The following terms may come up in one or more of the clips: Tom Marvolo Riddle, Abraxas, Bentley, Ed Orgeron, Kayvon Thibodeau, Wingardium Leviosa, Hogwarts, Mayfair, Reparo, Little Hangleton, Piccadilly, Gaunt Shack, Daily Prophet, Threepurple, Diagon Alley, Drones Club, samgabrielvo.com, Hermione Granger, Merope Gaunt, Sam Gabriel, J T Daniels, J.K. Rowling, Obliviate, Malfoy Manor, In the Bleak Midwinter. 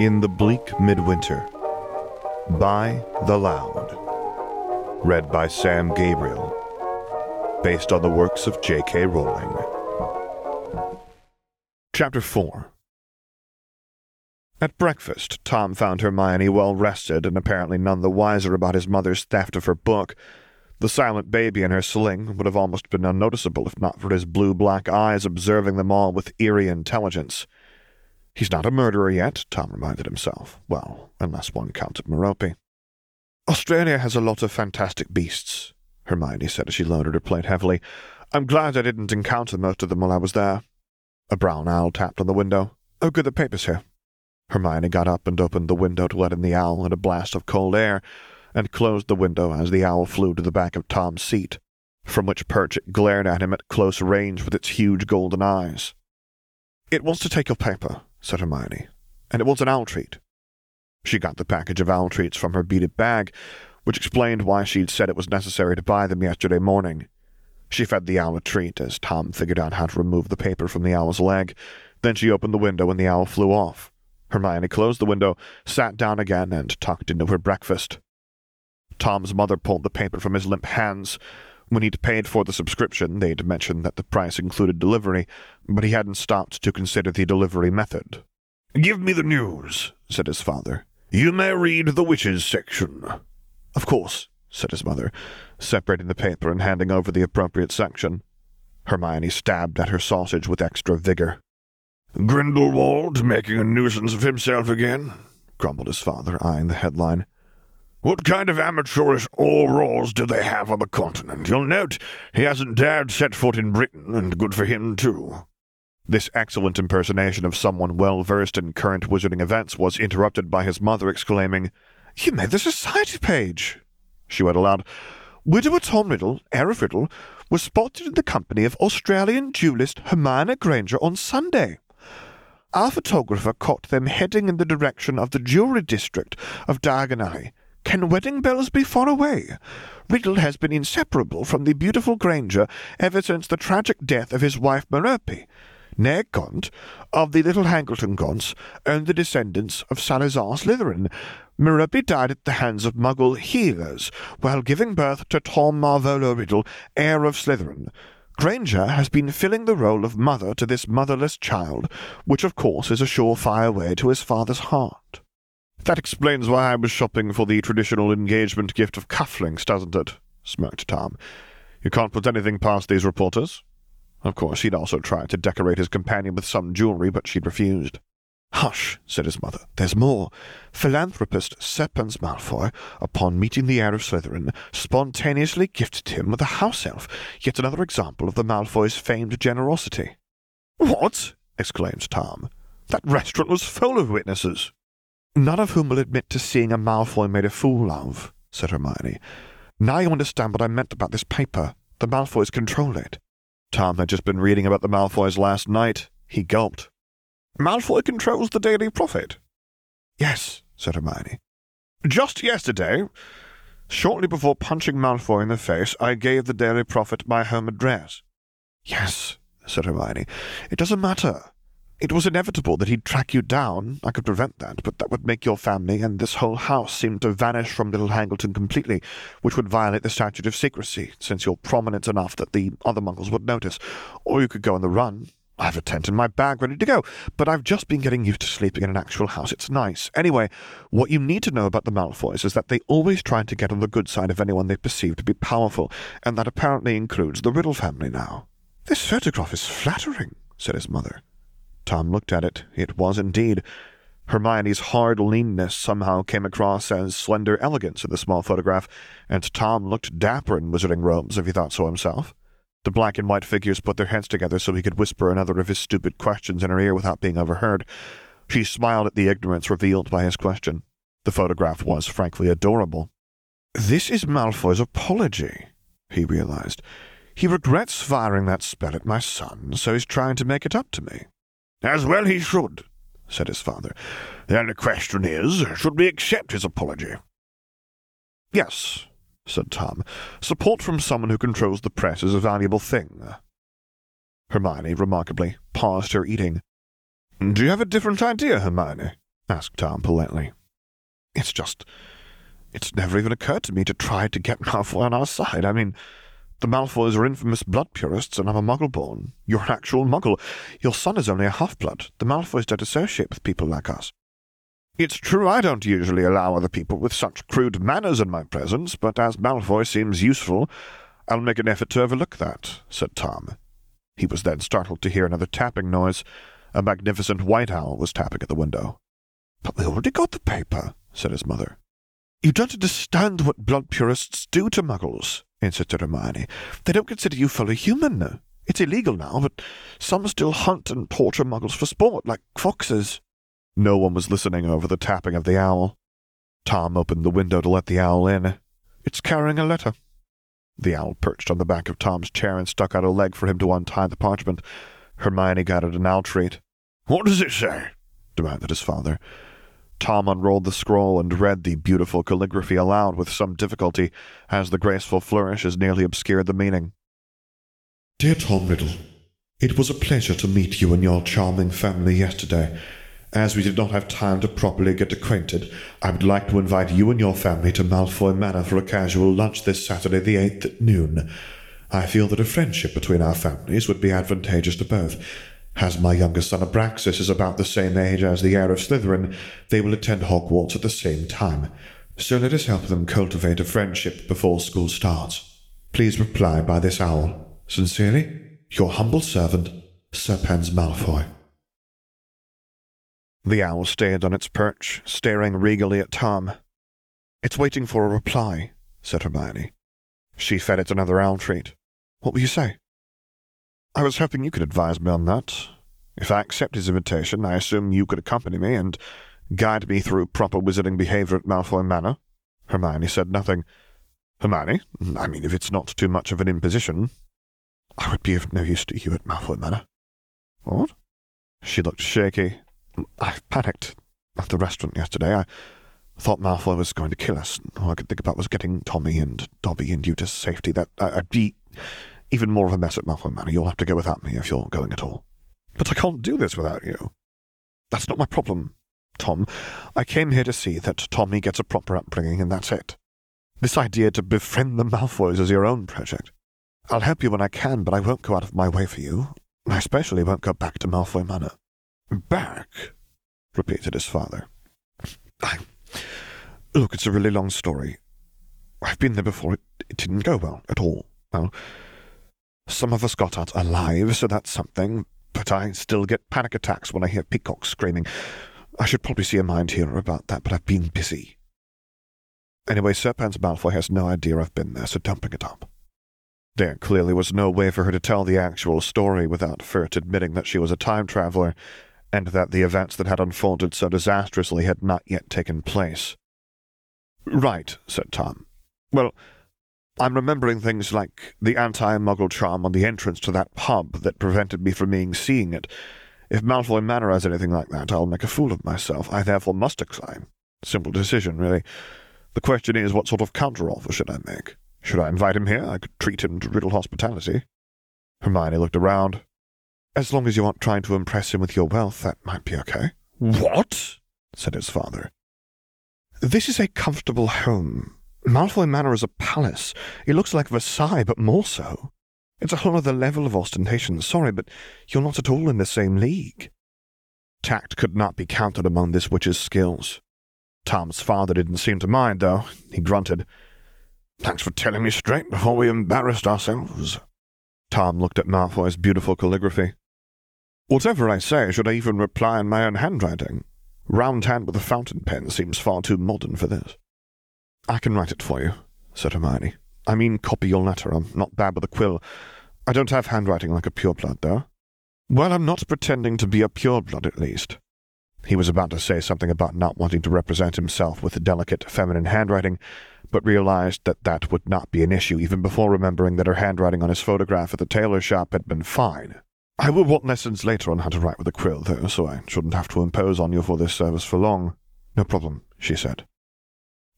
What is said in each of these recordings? In the Bleak Midwinter by TheLoud. Read by Sam Gabriel. Based on the works of J.K. Rowling. Chapter 4. At breakfast, Tom found Hermione well rested and apparently none the wiser about his mother's theft of her book. The silent baby in her sling would have almost been unnoticeable if not for his blue-black eyes observing them all with eerie intelligence. "He's not a murderer yet," Tom reminded himself. "Well, unless one counts at Merope." "Australia has a lot of fantastic beasts," Hermione said as she loaded her plate heavily. "I'm glad I didn't encounter most of them while I was there." A brown owl tapped on the window. "Oh, good, the paper's here." Hermione got up and opened the window to let in the owl and a blast of cold air, and closed the window as the owl flew to the back of Tom's seat, from which perch it glared at him at close range with its huge golden eyes. "It wants to take your paper," said Hermione, "and it wants an owl treat." She got the package of owl treats from her beaded bag, which explained why she'd said it was necessary to buy them yesterday morning. She fed the owl a treat as Tom figured out how to remove the paper from the owl's leg. Then she opened the window and the owl flew off. Hermione closed the window, sat down again, and tucked into her breakfast. Tom's mother pulled the paper from his limp hands. When he'd paid for the subscription, they'd mentioned that the price included delivery, but he hadn't stopped to consider the delivery method. "Give me the news," said his father. "You may read the witches' section." "Of course," said his mother, separating the paper and handing over the appropriate section. Hermione stabbed at her sausage with extra vigor. "Grindelwald making a nuisance of himself again," grumbled his father, eyeing the headline. "What kind of amateurish aurals do they have on the continent? You'll note he hasn't dared set foot in Britain, and good for him, too." This excellent impersonation of someone well-versed in current wizarding events was interrupted by his mother exclaiming, "You made the society page!" She read aloud, "Widower Tom Riddle, heir of Riddle, was spotted in the company of Australian duelist Hermione Granger on Sunday. Our photographer caught them heading in the direction of the jewelry district of Diagon Alley. Can wedding bells be far away? Riddle has been inseparable from the beautiful Granger ever since the tragic death of his wife Merope. Née Gaunt, of the Little Hangleton Gaunts, and the descendants of Salazar Slytherin. Merope died at the hands of Muggle healers, while giving birth to Tom Marvolo Riddle, heir of Slytherin. Granger has been filling the role of mother to this motherless child, which of course is a surefire way to his father's heart." "That explains why I was shopping for the traditional engagement gift of cufflinks, doesn't it?" smirked Tom. "You can't put anything past these reporters." Of course, he'd also tried to decorate his companion with some jewelry, but she'd refused. "Hush," said his mother. "There's more. Philanthropist Septimus Malfoy, upon meeting the heir of Slytherin, spontaneously gifted him with a house elf, yet another example of the Malfoys' famed generosity." "What?" exclaimed Tom. "That restaurant was full of witnesses." "None of whom will admit to seeing a Malfoy made a fool of," said Hermione. "Now you understand what I meant about this paper. The Malfoys control it." Tom had just been reading about the Malfoys last night. He gulped. "Malfoy controls the Daily Prophet?" "Yes," said Hermione. "Just yesterday, shortly before punching Malfoy in the face, I gave the Daily Prophet my home address." "Yes," said Hermione. "It doesn't matter. It was inevitable that he'd track you down. I could prevent that, but that would make your family and this whole house seem to vanish from Little Hangleton completely, which would violate the statute of secrecy, since you're prominent enough that the other Muggles would notice. Or you could go on the run. I have a tent in my bag ready to go, but I've just been getting used to sleeping in an actual house. It's nice. Anyway, what you need to know about the Malfoys is that they always tried to get on the good side of anyone they perceived to be powerful, and that apparently includes the Riddle family now." "This photograph is flattering," said his mother. Tom looked at it. It was indeed. Hermione's hard leanness somehow came across as slender elegance in the small photograph, and Tom looked dapper in wizarding robes, if he thought so himself. The black and white figures put their heads together so he could whisper another of his stupid questions in her ear without being overheard. She smiled at the ignorance revealed by his question. The photograph was frankly adorable. "This is Malfoy's apology," he realized. "He regrets firing that spell at my son, so he's trying to make it up to me." "As well he should," said his father. "The only question is, should we accept his apology?" "Yes," said Tom. "Support from someone who controls the press is a valuable thing." Hermione, remarkably, paused her eating. "Do you have a different idea, Hermione?" asked Tom politely. It's never even occurred to me to try to get Malfoy on our side. I mean, the Malfoys are infamous blood purists, and I'm a muggle-born. You're an actual muggle. Your son is only a half-blood. The Malfoys don't associate with people like us. It's true I don't usually allow other people with such crude manners in my presence, but as Malfoy seems useful, I'll make an effort to overlook that, said Tom. He was then startled to hear another tapping noise. A magnificent white owl was tapping at the window. But we already got the paper, said his mother. You don't understand what blood purists do to muggles, insisted Hermione. They don't consider you fully human. It's illegal now, but some still hunt and torture muggles for sport, like foxes. No one was listening over the tapping of the owl. Tom opened the window to let the owl in. It's carrying a letter. The owl perched on the back of Tom's chair and stuck out a leg for him to untie the parchment. Hermione got it an owl treat. What does it say? Demanded his father. Tom unrolled the scroll and read the beautiful calligraphy aloud with some difficulty, as the graceful flourishes nearly obscured the meaning. Dear Tom Riddle, it was a pleasure to meet you and your charming family yesterday. As we did not have time to properly get acquainted, I would like to invite you and your family to Malfoy Manor for a casual lunch this Saturday the 8th at noon. I feel that a friendship between our families would be advantageous to both. As my younger son Abraxas is about the same age as the heir of Slytherin, they will attend Hogwarts at the same time. So let us help them cultivate a friendship before school starts. Please reply by this owl. Sincerely, your humble servant, Sir Pens Malfoy. The owl stayed on its perch, staring regally at Tom. It's waiting for a reply, said Hermione. She fed it another owl treat. What will you say? I was hoping you could advise me on that. If I accept his invitation, I assume you could accompany me and guide me through proper wizarding behaviour at Malfoy Manor. Hermione said nothing. Hermione, I mean, if it's not too much of an imposition, I would be of no use to you at Malfoy Manor. What? She looked shaky. I panicked at the restaurant yesterday. I thought Malfoy was going to kill us. All I could think about was getting Tommy and Dobby and you to safety. That I'd be even more of a mess at Malfoy Manor. You'll have to go without me if you're going at all. But I can't do this without you. That's not my problem, Tom. I came here to see that Tommy gets a proper upbringing, and that's it. This idea to befriend the Malfoys is your own project. I'll help you when I can, but I won't go out of my way for you. I especially won't go back to Malfoy Manor. Back? Repeated his father. Look, it's a really long story. I've been there before. It didn't go well at all. Well, some of us got out alive, so that's something, but I still get panic attacks when I hear peacocks screaming. I should probably see a mind healer about that, but I've been busy. Anyway, Sir Pans Malfoy has no idea I've been there, so don't bring it up. There clearly was no way for her to tell the actual story without first admitting that she was a time-traveller, and that the events that had unfolded so disastrously had not yet taken place. Right, said Tom. Well, I'm remembering things like the anti-muggle charm on the entrance to that pub that prevented me from seeing it. If Malfoy Manor has anything like that, I'll make a fool of myself. I therefore must decline. Simple decision, really. The question is, what sort of counter-offer should I make? Should I invite him here? I could treat him to Riddle hospitality. Hermione looked around. As long as you aren't trying to impress him with your wealth, that might be okay. What? Said his father. This is a comfortable home. Malfoy Manor is a palace. It looks like Versailles, but more so. It's a whole other level of ostentation. Sorry, but you're not at all in the same league. Tact could not be counted among this witch's skills. Tom's father didn't seem to mind, though. He grunted. Thanks for telling me straight before we embarrassed ourselves. Tom looked at Malfoy's beautiful calligraphy. Whatever I say, should I even reply in my own handwriting? Round hand with a fountain pen seems far too modern for this. I can write it for you, said Hermione. I mean, copy your letter. I'm not bad with a quill. I don't have handwriting like a pureblood, though. Well, I'm not pretending to be a pureblood, at least. He was about to say something about not wanting to represent himself with delicate feminine handwriting, but realized that that would not be an issue even before remembering that her handwriting on his photograph at the tailor shop had been fine. I will want lessons later on how to write with a quill, though, so I shouldn't have to impose on you for this service for long. No problem, she said.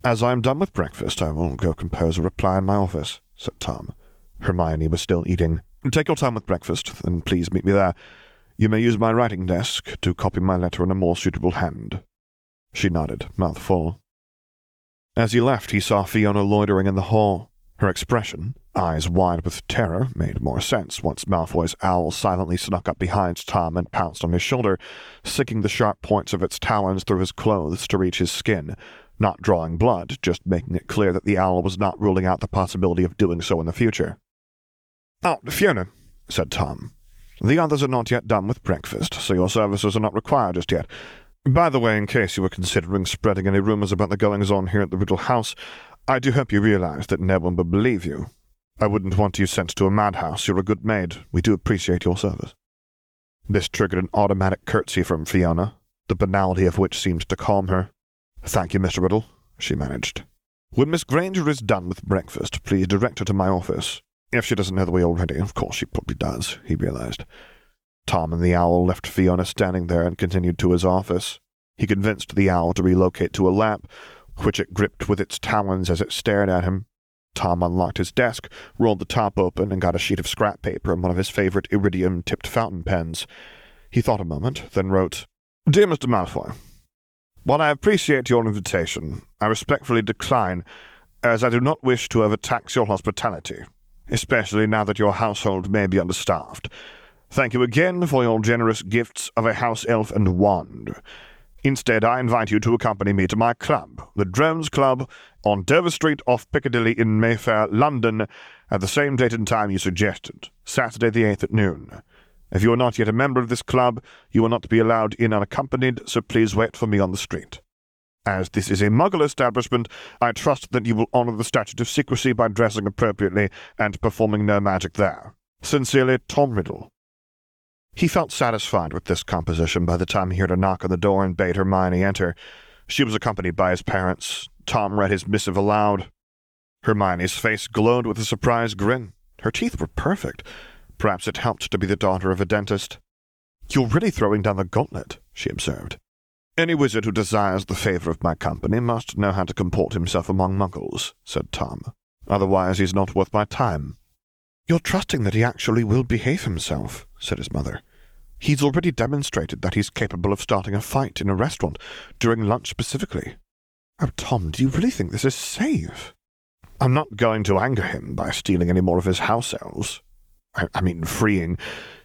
As I am done with breakfast, I will go compose a reply in my office, said Tom. Hermione was still eating. Take your time with breakfast, then please meet me there. You may use my writing desk to copy my letter in a more suitable hand. She nodded, mouth full. As he left, he saw Fiona loitering in the hall. Her expression, eyes wide with terror, made more sense once Malfoy's owl silently snuck up behind Tom and pounced on his shoulder, sinking the sharp points of its talons through his clothes to reach his skin, not drawing blood, just making it clear that the owl was not ruling out the possibility of doing so in the future. "Oh, Fiona," said Tom. "The others are not yet done with breakfast, so your services are not required just yet. By the way, in case you were considering spreading any rumours about the goings-on here at the Riddle House, I do hope you realize that no one would believe you. I wouldn't want you sent to a madhouse. You're a good maid. We do appreciate your service." This triggered an automatic curtsy from Fiona, the banality of which seemed to calm her. "Thank you, Mr. Riddle," she managed. "When Miss Granger is done with breakfast, please direct her to my office. If she doesn't know the way already, of course she probably does," he realized. Tom and the owl left Fiona standing there and continued to his office. He convinced the owl to relocate to a lamp, which it gripped with its talons as it stared at him. Tom unlocked his desk, rolled the top open, and got a sheet of scrap paper and one of his favorite iridium-tipped fountain pens. He thought a moment, then wrote, "Dear Mr. Malfoy, while I appreciate your invitation, I respectfully decline, as I do not wish to overtax your hospitality, especially now that your household may be understaffed. Thank you again for your generous gifts of a house elf and wand. Instead, I invite you to accompany me to my club, the Drones Club, on Dover Street off Piccadilly in Mayfair, London, at the same date and time you suggested, Saturday the 8th at noon. If you are not yet a member of this club, you will not be allowed in unaccompanied, so please wait for me on the street. As this is a muggle establishment, I trust that you will honor the statute of secrecy by dressing appropriately and performing no magic there. Sincerely, Tom Riddle." He felt satisfied with this composition by the time he heard a knock on the door and bade Hermione enter. She was accompanied by his parents. Tom read his missive aloud. Hermione's face glowed with a surprised grin. Her teeth were perfect. Perhaps it helped to be the daughter of a dentist. "You're really throwing down the gauntlet," she observed. "Any wizard who desires the favor of my company must know how to comport himself among muggles," said Tom. "Otherwise he's not worth my time." "You're trusting that he actually will behave himself," said his mother. "He's already demonstrated that he's capable of starting a fight in a restaurant, during lunch specifically. Oh, Tom, do you really think this is safe?" "I'm not going to anger him by stealing any more of his house elves. I mean, freeing.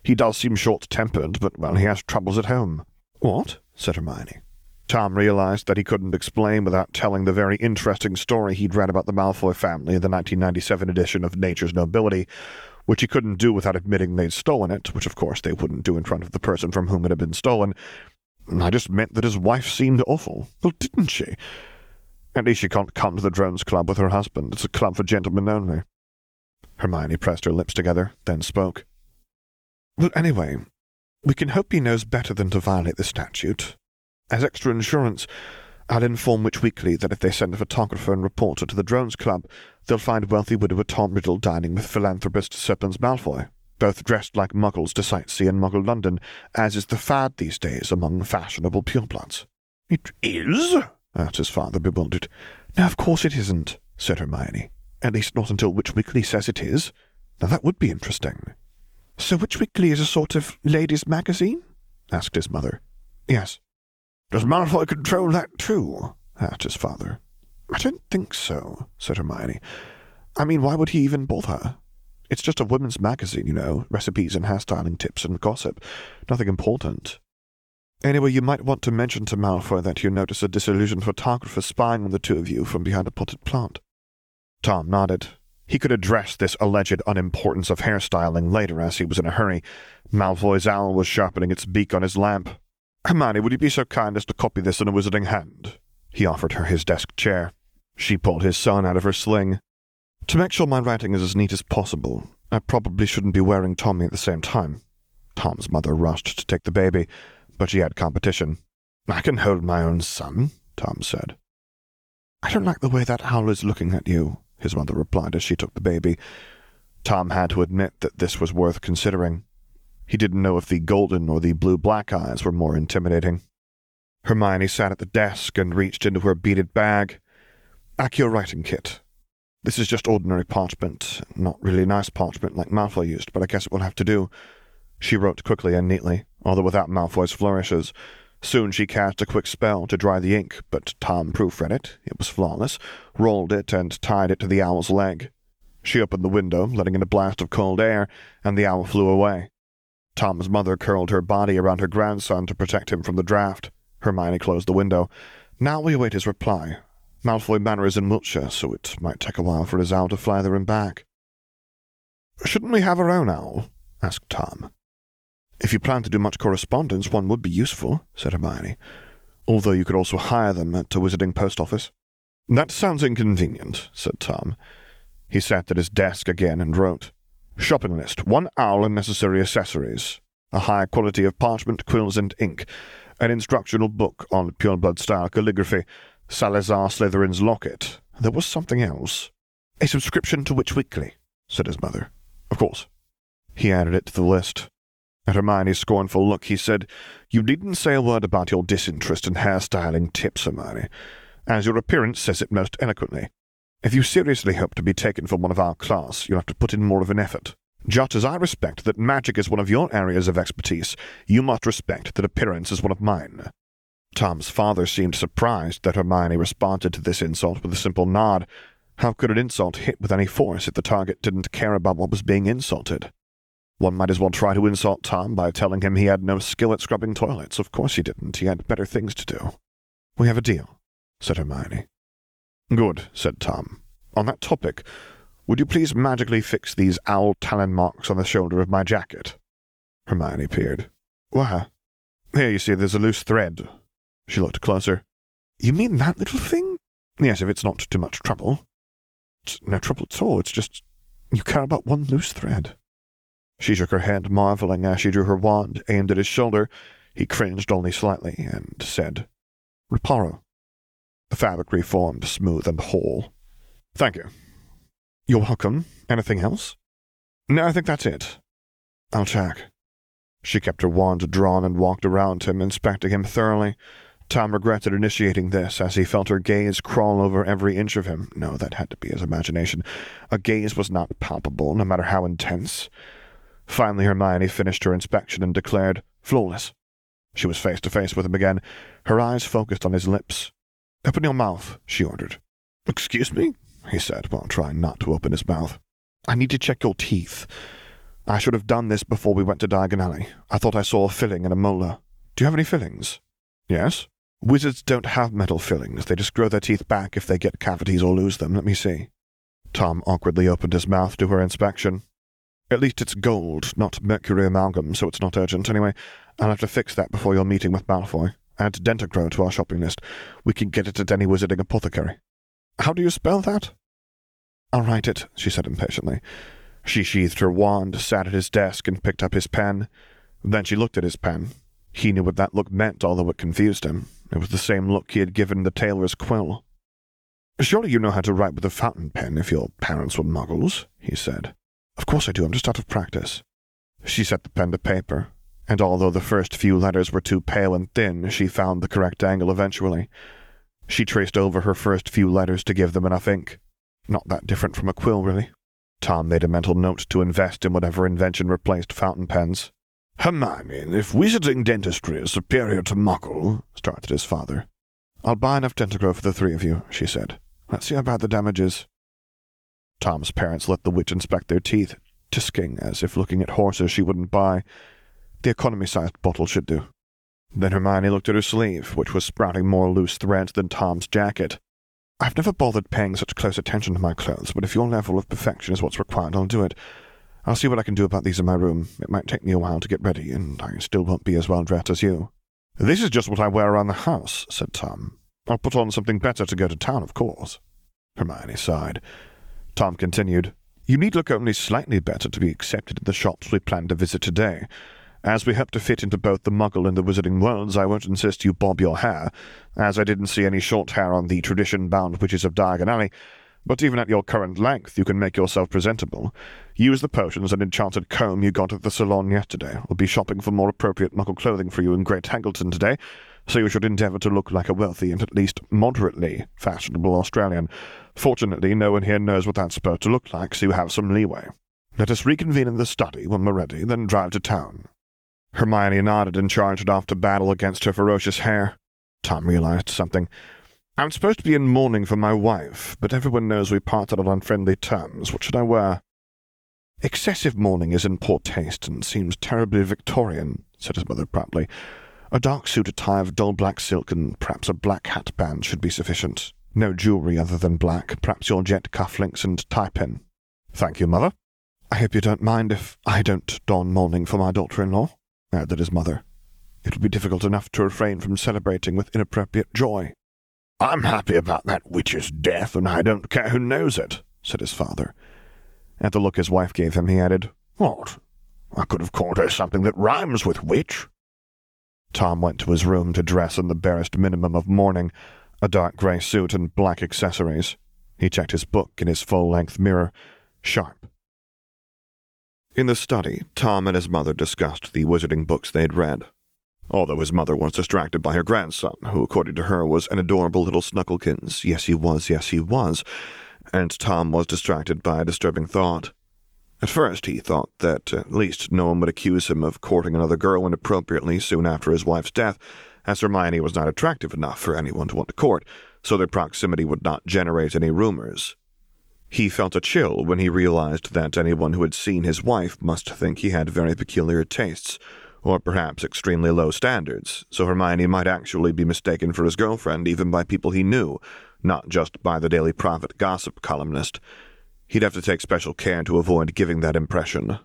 He does seem short-tempered, but, well, he has troubles at home." "What?" said Hermione. Tom realized that he couldn't explain without telling the very interesting story he'd read about the Malfoy family in the 1997 edition of Nature's Nobility, which he couldn't do without admitting they'd stolen it, which of course they wouldn't do in front of the person from whom it had been stolen. "I just meant that his wife seemed awful." "Well, didn't she? At least she can't come to the Drones Club with her husband. It's a club for gentlemen only." Hermione pressed her lips together, then spoke. "Well, anyway, we can hope he knows better than to violate the statute. As extra insurance, I'll inform Witch Weekly that if they send a photographer and reporter to the Drones Club, they'll find wealthy widower Tom Riddle dining with philanthropist Septimus Malfoy, both dressed like muggles to sightsee in Muggle London, as is the fad these days among fashionable purebloods." "It is?" asked his father, bewildered. "No, of course it isn't," said Hermione. "At least not until Witch Weekly says it is. Now that would be interesting." "So Witch Weekly is a sort of ladies' magazine?" asked his mother. "Yes." "Does Malfoy control that too?" asked his father. "I don't think so," said Hermione. "I mean, why would he even bother? It's just a women's magazine, you know, recipes and hairstyling tips and gossip. Nothing important. Anyway, you might want to mention to Malfoy that you notice a disillusioned photographer spying on the two of you from behind a potted plant." Tom nodded. He could address this alleged unimportance of hairstyling later as he was in a hurry. Malfoy's owl was sharpening its beak on his lamp. "Hermione, would you be so kind as to copy this in a wizarding hand?" He offered her his desk chair. She pulled his son out of her sling. "To make sure my writing is as neat as possible, I probably shouldn't be wearing Tommy at the same time." Tom's mother rushed to take the baby, but she had competition. "I can hold my own son," Tom said. "I don't like the way that owl is looking at you," his mother replied as she took the baby. Tom had to admit that this was worth considering. He didn't know if the golden or the blue-black eyes were more intimidating. Hermione sat at the desk and reached into her beaded bag. "Accio writing kit. This is just ordinary parchment, not really nice parchment like Malfoy used, but I guess it will have to do." She wrote quickly and neatly, although without Malfoy's flourishes. Soon she cast a quick spell to dry the ink, but Tom proofread it. It was flawless, rolled it, and tied it to the owl's leg. She opened the window, letting in a blast of cold air, and the owl flew away. Tom's mother curled her body around her grandson to protect him from the draught. Hermione closed the window. Now we await his reply. Malfoy Manor is in Wiltshire, so it might take a while for his owl to fly there and back. Shouldn't we have our own owl? Asked Tom. If you plan to do much correspondence, one would be useful, said Hermione, although you could also hire them at a wizarding post office. That sounds inconvenient, said Tom. He sat at his desk again and wrote. Shopping list. 1 owl and necessary accessories. A high quality of parchment, quills, and ink. An instructional book on pureblood style calligraphy. Salazar Slytherin's locket. There was something else. A subscription to Witch Weekly, said his mother. Of course. He added it to the list. At Hermione's scornful look, he said, You needn't say a word about your disinterest in hairstyling tips, Hermione, as your appearance says it most eloquently. If you seriously hope to be taken for one of our class, you'll have to put in more of an effort. Just as I respect that magic is one of your areas of expertise, you must respect that appearance is one of mine. Tom's father seemed surprised that Hermione responded to this insult with a simple nod. How could an insult hit with any force if the target didn't care about what was being insulted? One might as well try to insult Tom by telling him he had no skill at scrubbing toilets. Of course he didn't. He had better things to do. We have a deal, said Hermione. Good, said Tom. On that topic, would you please magically fix these owl talon marks on the shoulder of my jacket? Hermione peered. Why? Here you see there's a loose thread. She looked closer. You mean that little thing? Yes, if it's not too much trouble. It's no trouble at all. It's just you care about one loose thread. She shook her head, marveling as she drew her wand, aimed at his shoulder. He cringed only slightly, and said, Reparo. The fabric reformed, smooth and whole. Thank you. You're welcome. Anything else? No, I think that's it. I'll check. She kept her wand drawn and walked around him, inspecting him thoroughly. Tom regretted initiating this, as he felt her gaze crawl over every inch of him. No, that had to be his imagination. A gaze was not palpable, no matter how intense. Finally, Hermione finished her inspection and declared, flawless. She was face to face with him again, her eyes focused on his lips. Open your mouth, she ordered. Excuse me, he said, while trying not to open his mouth. I need to check your teeth. I should have done this before we went to Diagon Alley. I thought I saw a filling in a molar. Do you have any fillings? Yes. Wizards don't have metal fillings. They just grow their teeth back if they get cavities or lose them. Let me see. Tom awkwardly opened his mouth to her inspection. At least it's gold, not mercury amalgam, so it's not urgent. Anyway, I'll have to fix that before your meeting with Malfoy. Add Dentacro to our shopping list. We can get it at any wizarding apothecary. How do you spell that? I'll write it, she said impatiently. She sheathed her wand, sat at his desk, and picked up his pen. Then she looked at his pen. He knew what that look meant, although it confused him. It was the same look he had given the tailor's quill. Surely you know how to write with a fountain pen if your parents were muggles, he said. Of course I do, I'm just out of practice. She set the pen to paper, and although the first few letters were too pale and thin, she found the correct angle eventually. She traced over her first few letters to give them enough ink. Not that different from a quill, really. Tom made a mental note to invest in whatever invention replaced fountain pens. Hermione, if wizarding dentistry is superior to muggle, started his father. I'll buy enough Dentacro for the three of you, she said. Let's see about the damages. Tom's parents let the witch inspect their teeth, tisking as if looking at horses she wouldn't buy. The economy-sized bottle should do. Then Hermione looked at her sleeve, which was sprouting more loose threads than Tom's jacket. I've never bothered paying such close attention to my clothes, but if your level of perfection is what's required, I'll do it. I'll see what I can do about these in my room. It might take me a while to get ready, and I still won't be as well dressed as you. This is just what I wear around the house, said Tom. I'll put on something better to go to town, of course. Hermione sighed. Tom continued, You need look only slightly better to be accepted in the shops we plan to visit today. As we hope to fit into both the muggle and the wizarding worlds, I won't insist you bob your hair, as I didn't see any short hair on the tradition-bound witches of Diagon Alley, but even at your current length you can make yourself presentable. Use the potions and enchanted comb you got at the salon yesterday. We'll be shopping for more appropriate muggle clothing for you in Great Hangleton today, so you should endeavour to look like a wealthy and at least moderately fashionable Australian. Fortunately, no one here knows what that's supposed to look like, so you have some leeway. Let us reconvene in the study when we're ready, then drive to town. Hermione nodded and charged off to battle against her ferocious hair. Tom realized something. I'm supposed to be in mourning for my wife, but everyone knows we parted on unfriendly terms. What should I wear? Excessive mourning is in poor taste and seems terribly Victorian, said his mother promptly. A dark suit attire of dull black silk and perhaps a black hatband should be sufficient. No jewellery other than black, perhaps your jet cufflinks and tie-pin. Thank you, Mother. I hope you don't mind if I don't don mourning for my daughter-in-law, added his mother. It would be difficult enough to refrain from celebrating with inappropriate joy. I'm happy about that witch's death, and I don't care who knows it, said his father. At the look his wife gave him, he added, What? I could have called her something that rhymes with witch. Tom went to his room to dress in the barest minimum of mourning, a dark grey suit and black accessories. He checked his book in his full-length mirror. Sharp. In the study, Tom and his mother discussed the wizarding books they'd read, although his mother was distracted by her grandson, who, according to her, was an adorable little snugglikins. Yes, he was, and Tom was distracted by a disturbing thought. At first he thought that at least no one would accuse him of courting another girl inappropriately soon after his wife's death, as Hermione was not attractive enough for anyone to want to court, so their proximity would not generate any rumors. He felt a chill when he realized that anyone who had seen his wife must think he had very peculiar tastes, or perhaps extremely low standards, so Hermione might actually be mistaken for his girlfriend even by people he knew, not just by the Daily Prophet gossip columnist. He'd have to take special care to avoid giving that impression.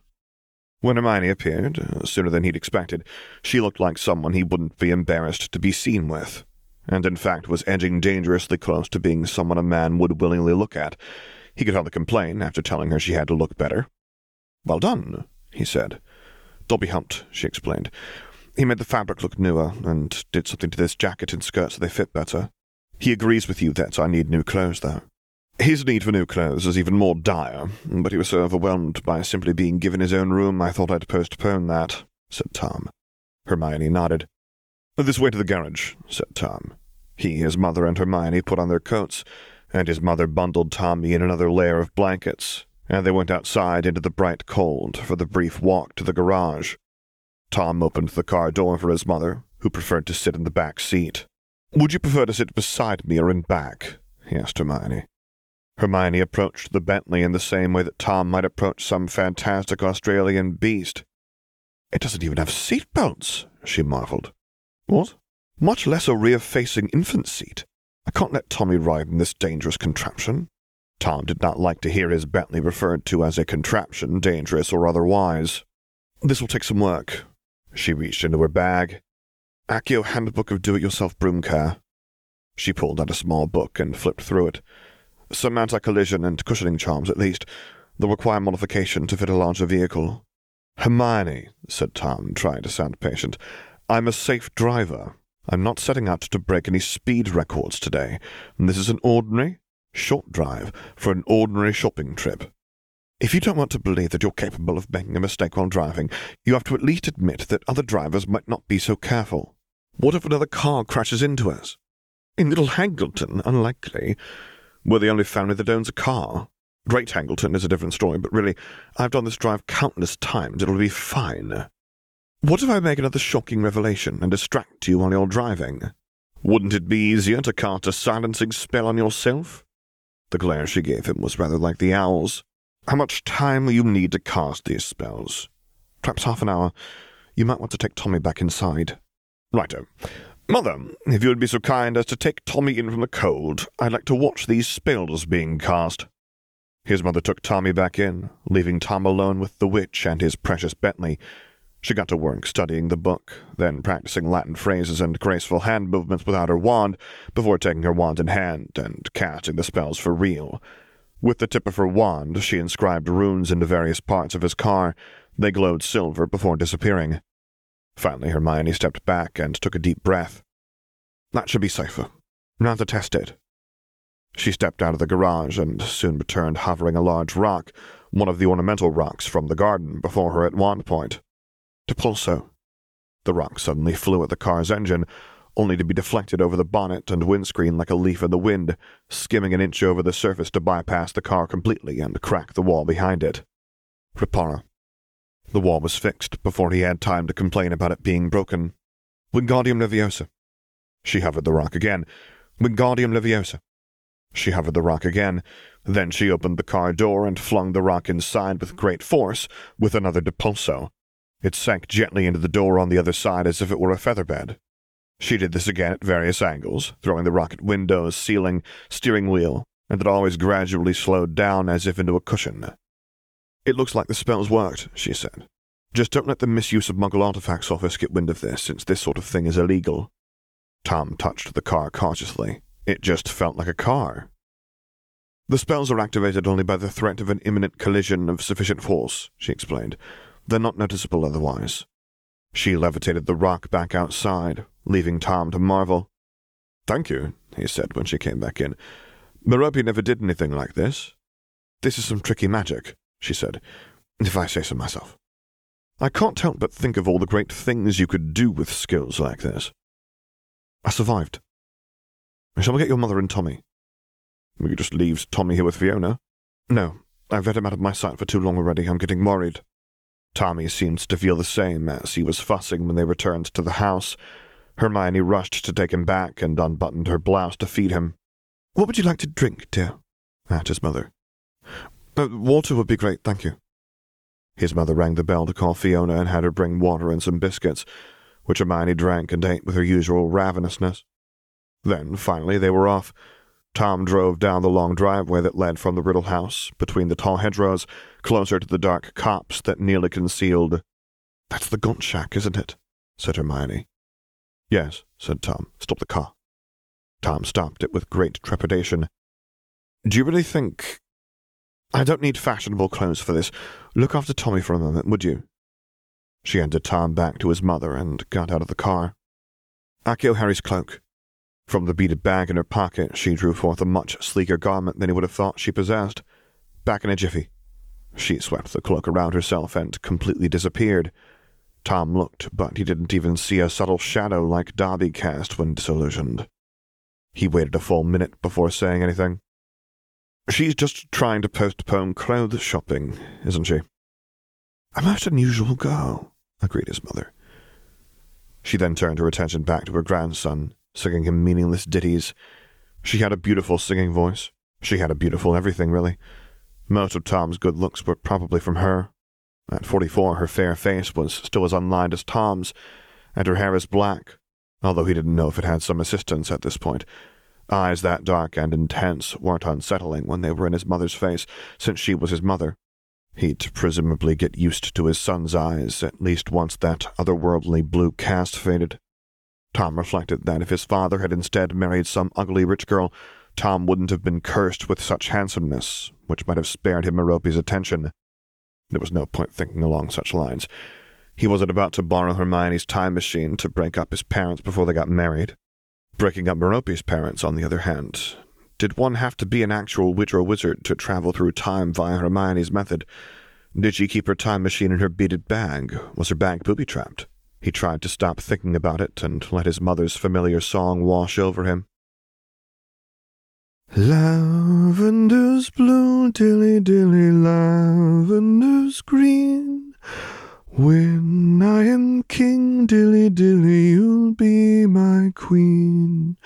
When Hermione appeared, sooner than he'd expected, she looked like someone he wouldn't be embarrassed to be seen with, and in fact was edging dangerously close to being someone a man would willingly look at. He could hardly complain after telling her she had to look better. Well done, he said. Dobby humped, she explained. He made the fabric look newer, and did something to this jacket and skirt so they fit better. He agrees with you that I need new clothes, though. His need for new clothes is even more dire, but he was so overwhelmed by simply being given his own room I thought I'd postpone that, said Tom. Hermione nodded. This way to the garage, said Tom. He, his mother, and Hermione put on their coats, and his mother bundled Tommy in another layer of blankets, and they went outside into the bright cold for the brief walk to the garage. Tom opened the car door for his mother, who preferred to sit in the back seat. Would you prefer to sit beside me or in back? He asked Hermione. Hermione approached the Bentley in the same way that Tom might approach some fantastic Australian beast. It doesn't even have seat belts, she marveled. What? Much less a rear-facing infant seat. I can't let Tommy ride in this dangerous contraption. Tom did not like to hear his Bentley referred to as a contraption, dangerous or otherwise. This will take some work. She reached into her bag. Accio Handbook of Do-It-Yourself Broom Care. She pulled out a small book and flipped through it. Some anti-collision and cushioning charms, at least. They'll require modification to fit a larger vehicle. Hermione, said Tom, trying to sound patient, I'm a safe driver. I'm not setting out to break any speed records today. This is an ordinary, short drive for an ordinary shopping trip. If you don't want to believe that you're capable of making a mistake while driving, you have to at least admit that other drivers might not be so careful. What if another car crashes into us? In Little Hangleton, unlikely. We're the only family that owns a car. Great Hangleton is a different story, but really, I've done this drive countless times. It'll be fine. What if I make another shocking revelation and distract you while you're driving? Wouldn't it be easier to cast a silencing spell on yourself? The glare she gave him was rather like the owl's. How much time will you need to cast these spells? Perhaps 30 minutes. You might want to take Tommy back inside. Righto. Mother, if you would be so kind as to take Tommy in from the cold, I'd like to watch these spells being cast. His mother took Tommy back in, leaving Tom alone with the witch and his precious Bentley. She got to work studying the book, then practicing Latin phrases and graceful hand movements without her wand, before taking her wand in hand and casting the spells for real. With the tip of her wand, she inscribed runes into various parts of his car. They glowed silver before disappearing. Finally, Hermione stepped back and took a deep breath. That should be safer. Now to test it. She stepped out of the garage and soon returned hovering a large rock, one of the ornamental rocks from the garden, before her at wand point. Depulso. The rock suddenly flew at the car's engine, only to be deflected over the bonnet and windscreen like a leaf in the wind, skimming an inch over the surface to bypass the car completely and crack the wall behind it. Reparo. The wall was fixed before he had time to complain about it being broken. Wingardium Leviosa. She hovered the rock again. Wingardium Leviosa. She hovered the rock again. Then she opened the car door and flung the rock inside with great force, with another Depulso. It sank gently into the door on the other side as if it were a feather bed. She did this again at various angles, throwing the rock at windows, ceiling, steering wheel, and it always gradually slowed down as if into a cushion. "It looks like the spell's worked," she said. "Just don't let the misuse of Muggle artifacts office get wind of this, since this sort of thing is illegal." Tom touched the car cautiously. It just felt like a car. "The spells are activated only by the threat of an imminent collision of sufficient force," she explained. "They're not noticeable otherwise." She levitated the rock back outside, leaving Tom to marvel. "Thank you," he said when she came back in. "Merope never did anything like this." "This is some tricky magic," she said, "if I say so myself. I can't help but think of all the great things you could do with skills like this." "I survived. Shall we get your mother and Tommy?" "We could just leave Tommy here with Fiona." "No, I've let him out of my sight for too long already. I'm getting worried." Tommy seemed to feel the same as he was fussing when they returned to the house. Hermione rushed to take him back and unbuttoned her blouse to feed him. "What would you like to drink, dear?" asked his mother. "Water would be great, thank you." His mother rang the bell to call Fiona and had her bring water and some biscuits, which Hermione drank and ate with her usual ravenousness. Then, finally, they were off. Tom drove down the long driveway that led from the Riddle house, between the tall hedgerows, closer to the dark copse that nearly concealed. "That's the Gaunt Shack, isn't it?" said Hermione. "Yes," said Tom. "Stop the car." Tom stopped it with great trepidation. "Do you really think—" "I don't need fashionable clothes for this. Look after Tommy for a moment, would you?" She handed Tom back to his mother and got out of the car. "Accio Harry's cloak." From the beaded bag in her pocket, she drew forth a much sleeker garment than he would have thought she possessed. "Back in a jiffy." She swept the cloak around herself and completely disappeared. Tom looked, but he didn't even see a subtle shadow like Dobby cast when disillusioned. He waited a full minute before saying anything. "She's just trying to postpone clothes shopping, isn't she?" "A most unusual girl," agreed his mother. She then turned her attention back to her grandson, singing him meaningless ditties. She had a beautiful singing voice. She had a beautiful everything, really. Most of Tom's good looks were probably from her. At 44, her fair face was still as unlined as Tom's, and her hair is black, although he didn't know if it had some assistance at this point. Eyes that dark and intense weren't unsettling when they were in his mother's face, since she was his mother. He'd presumably get used to his son's eyes at least once that otherworldly blue cast faded. Tom reflected that if his father had instead married some ugly rich girl, Tom wouldn't have been cursed with such handsomeness, which might have spared him Merope's attention. There was no point thinking along such lines. He wasn't about to borrow Hermione's time machine to break up his parents before they got married. Breaking up Merope's parents, on the other hand. Did one have to be an actual witch or wizard to travel through time via Hermione's method? Did she keep her time machine in her beaded bag? Was her bag booby-trapped? He tried to stop thinking about it and let his mother's familiar song wash over him. "Lavender's blue, dilly-dilly, lavender's green. When I am king, dilly-dilly, you'll be my queen.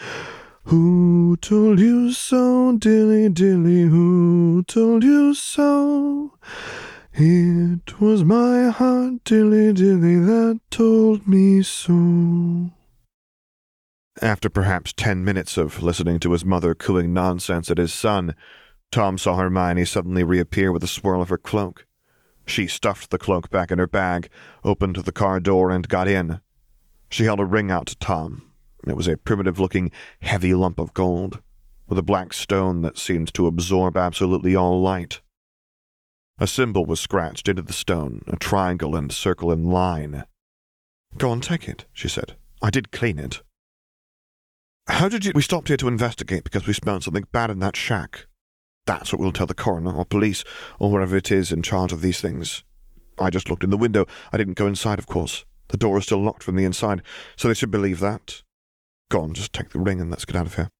Who told you so, dilly-dilly, who told you so? It was my heart, dilly-dilly, that told me so." After perhaps 10 minutes of listening to his mother cooing nonsense at his son, Tom saw Hermione suddenly reappear with a swirl of her cloak. She stuffed the cloak back in her bag, opened the car door, and got in. She held a ring out to Tom. It was a primitive-looking, heavy lump of gold, with a black stone that seemed to absorb absolutely all light. A symbol was scratched into the stone, a triangle and circle in line. "Go on, take it," she said. "I did clean it." "How did you—" "We stopped here to investigate because we smelled something bad in that shack. That's what we'll tell the coroner or police or wherever it is in charge of these things. I just looked in the window. I didn't go inside, of course. The door is still locked from the inside, so they should believe that. Go on, just take the ring and let's get out of here."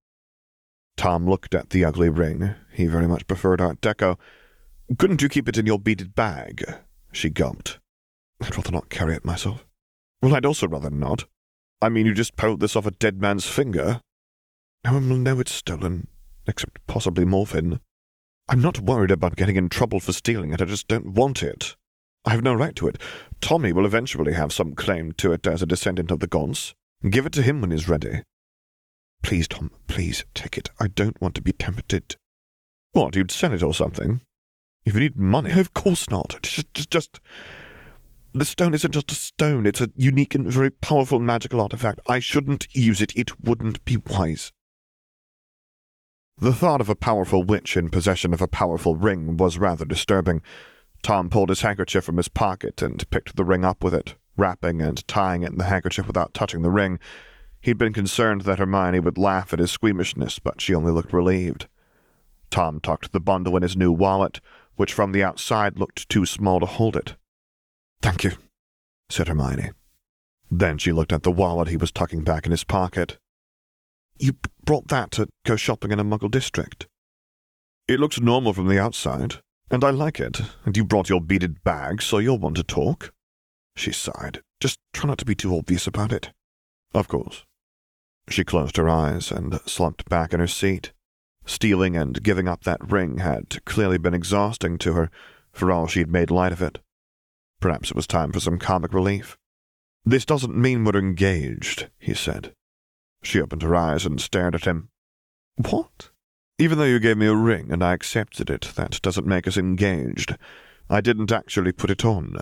Tom looked at the ugly ring. He very much preferred Art Deco. "Couldn't you keep it in your beaded bag?" she gulped. I'd rather not carry it myself. Well, I'd also rather not. I mean, you just pulled this off a dead man's finger. No one will know it's stolen, except possibly Morphin. I'm not worried about getting in trouble for stealing it, I just don't want it. I have no right to it. Tommy will eventually have some claim to it as a descendant of the Gaunts. Give it to him when he's ready. Please, Tom, please, take it. I don't want to be tempted. What, you'd sell it or something? If you need money, no, of course not. Just... The stone isn't just a stone. It's a unique and very powerful magical artifact. I shouldn't use it. It wouldn't be wise. The thought of a powerful witch in possession of a powerful ring was rather disturbing. Tom pulled his handkerchief from his pocket and picked the ring up with it, wrapping and tying it in the handkerchief without touching the ring. He'd been concerned that Hermione would laugh at his squeamishness, but she only looked relieved. Tom tucked the bundle in his new wallet, which from the outside looked too small to hold it. "Thank you," said Hermione. Then she looked at the wallet he was tucking back in his pocket. "You brought that to go shopping in a Muggle district?" "It looks normal from the outside, and I like it, and you brought your beaded bag, so you'll want to talk." She sighed. "Just try not to be too obvious about it." "Of course." She closed her eyes and slumped back in her seat. Stealing and giving up that ring had clearly been exhausting to her, for all she had made light of it. Perhaps it was time for some comic relief. "This doesn't mean we're engaged," he said. She opened her eyes and stared at him. "What? Even though you gave me a ring and I accepted it, that doesn't make us engaged. I didn't actually put it on."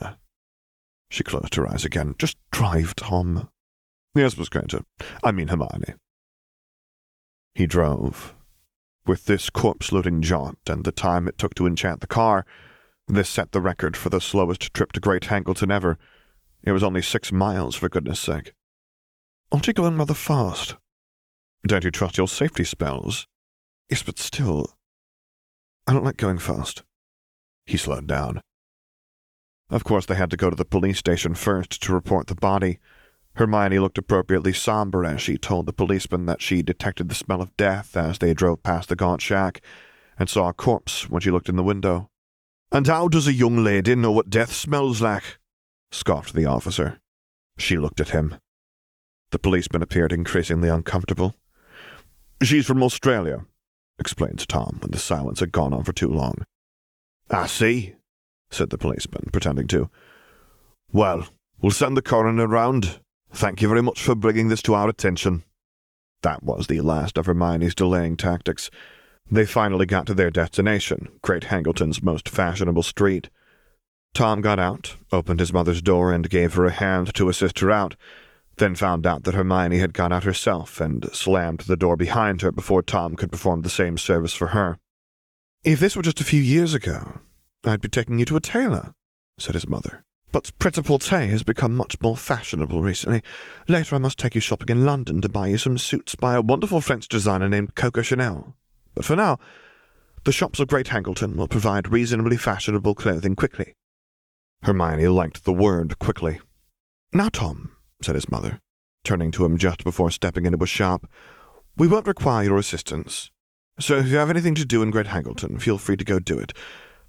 She closed her eyes again. "Just drive, Tom." "Yes, Miss Granger. I mean Hermione." He drove. With this corpse-loading jaunt and the time it took to enchant the car, this set the record for the slowest trip to Great Hangleton ever. It was only 6 miles, for goodness sake. "Aren't you going rather fast?" "Don't you trust your safety spells?" "Yes, but still. I don't like going fast." He slowed down. Of course they had to go to the police station first to report the body. Hermione looked appropriately somber as she told the policeman that she detected the smell of death as they drove past the Gaunt Shack, and saw a corpse when she looked in the window. "And how does a young lady know what death smells like?" scoffed the officer. She looked at him. The policeman appeared increasingly uncomfortable. "She's from Australia," explained Tom when the silence had gone on for too long. "I see," said the policeman, pretending to. "Well, we'll send the coroner round. Thank you very much for bringing this to our attention." That was the last of Hermione's delaying tactics. They finally got to their destination, Great Hangleton's most fashionable street. Tom got out, opened his mother's door, and gave her a hand to assist her out, then found out that Hermione had gone out herself and slammed the door behind her before Tom could perform the same service for her. "If this were just a few years ago, I'd be taking you to a tailor," said his mother. "But prêt-à-porter has become much more fashionable recently. Later I must take you shopping in London to buy you some suits by a wonderful French designer named Coco Chanel. But for now, the shops of Great Hangleton will provide reasonably fashionable clothing quickly." Hermione liked the word quickly. "Now, Tom," said his mother, turning to him just before stepping into a shop, "we won't require your assistance. So if you have anything to do in Great Hangleton, feel free to go do it.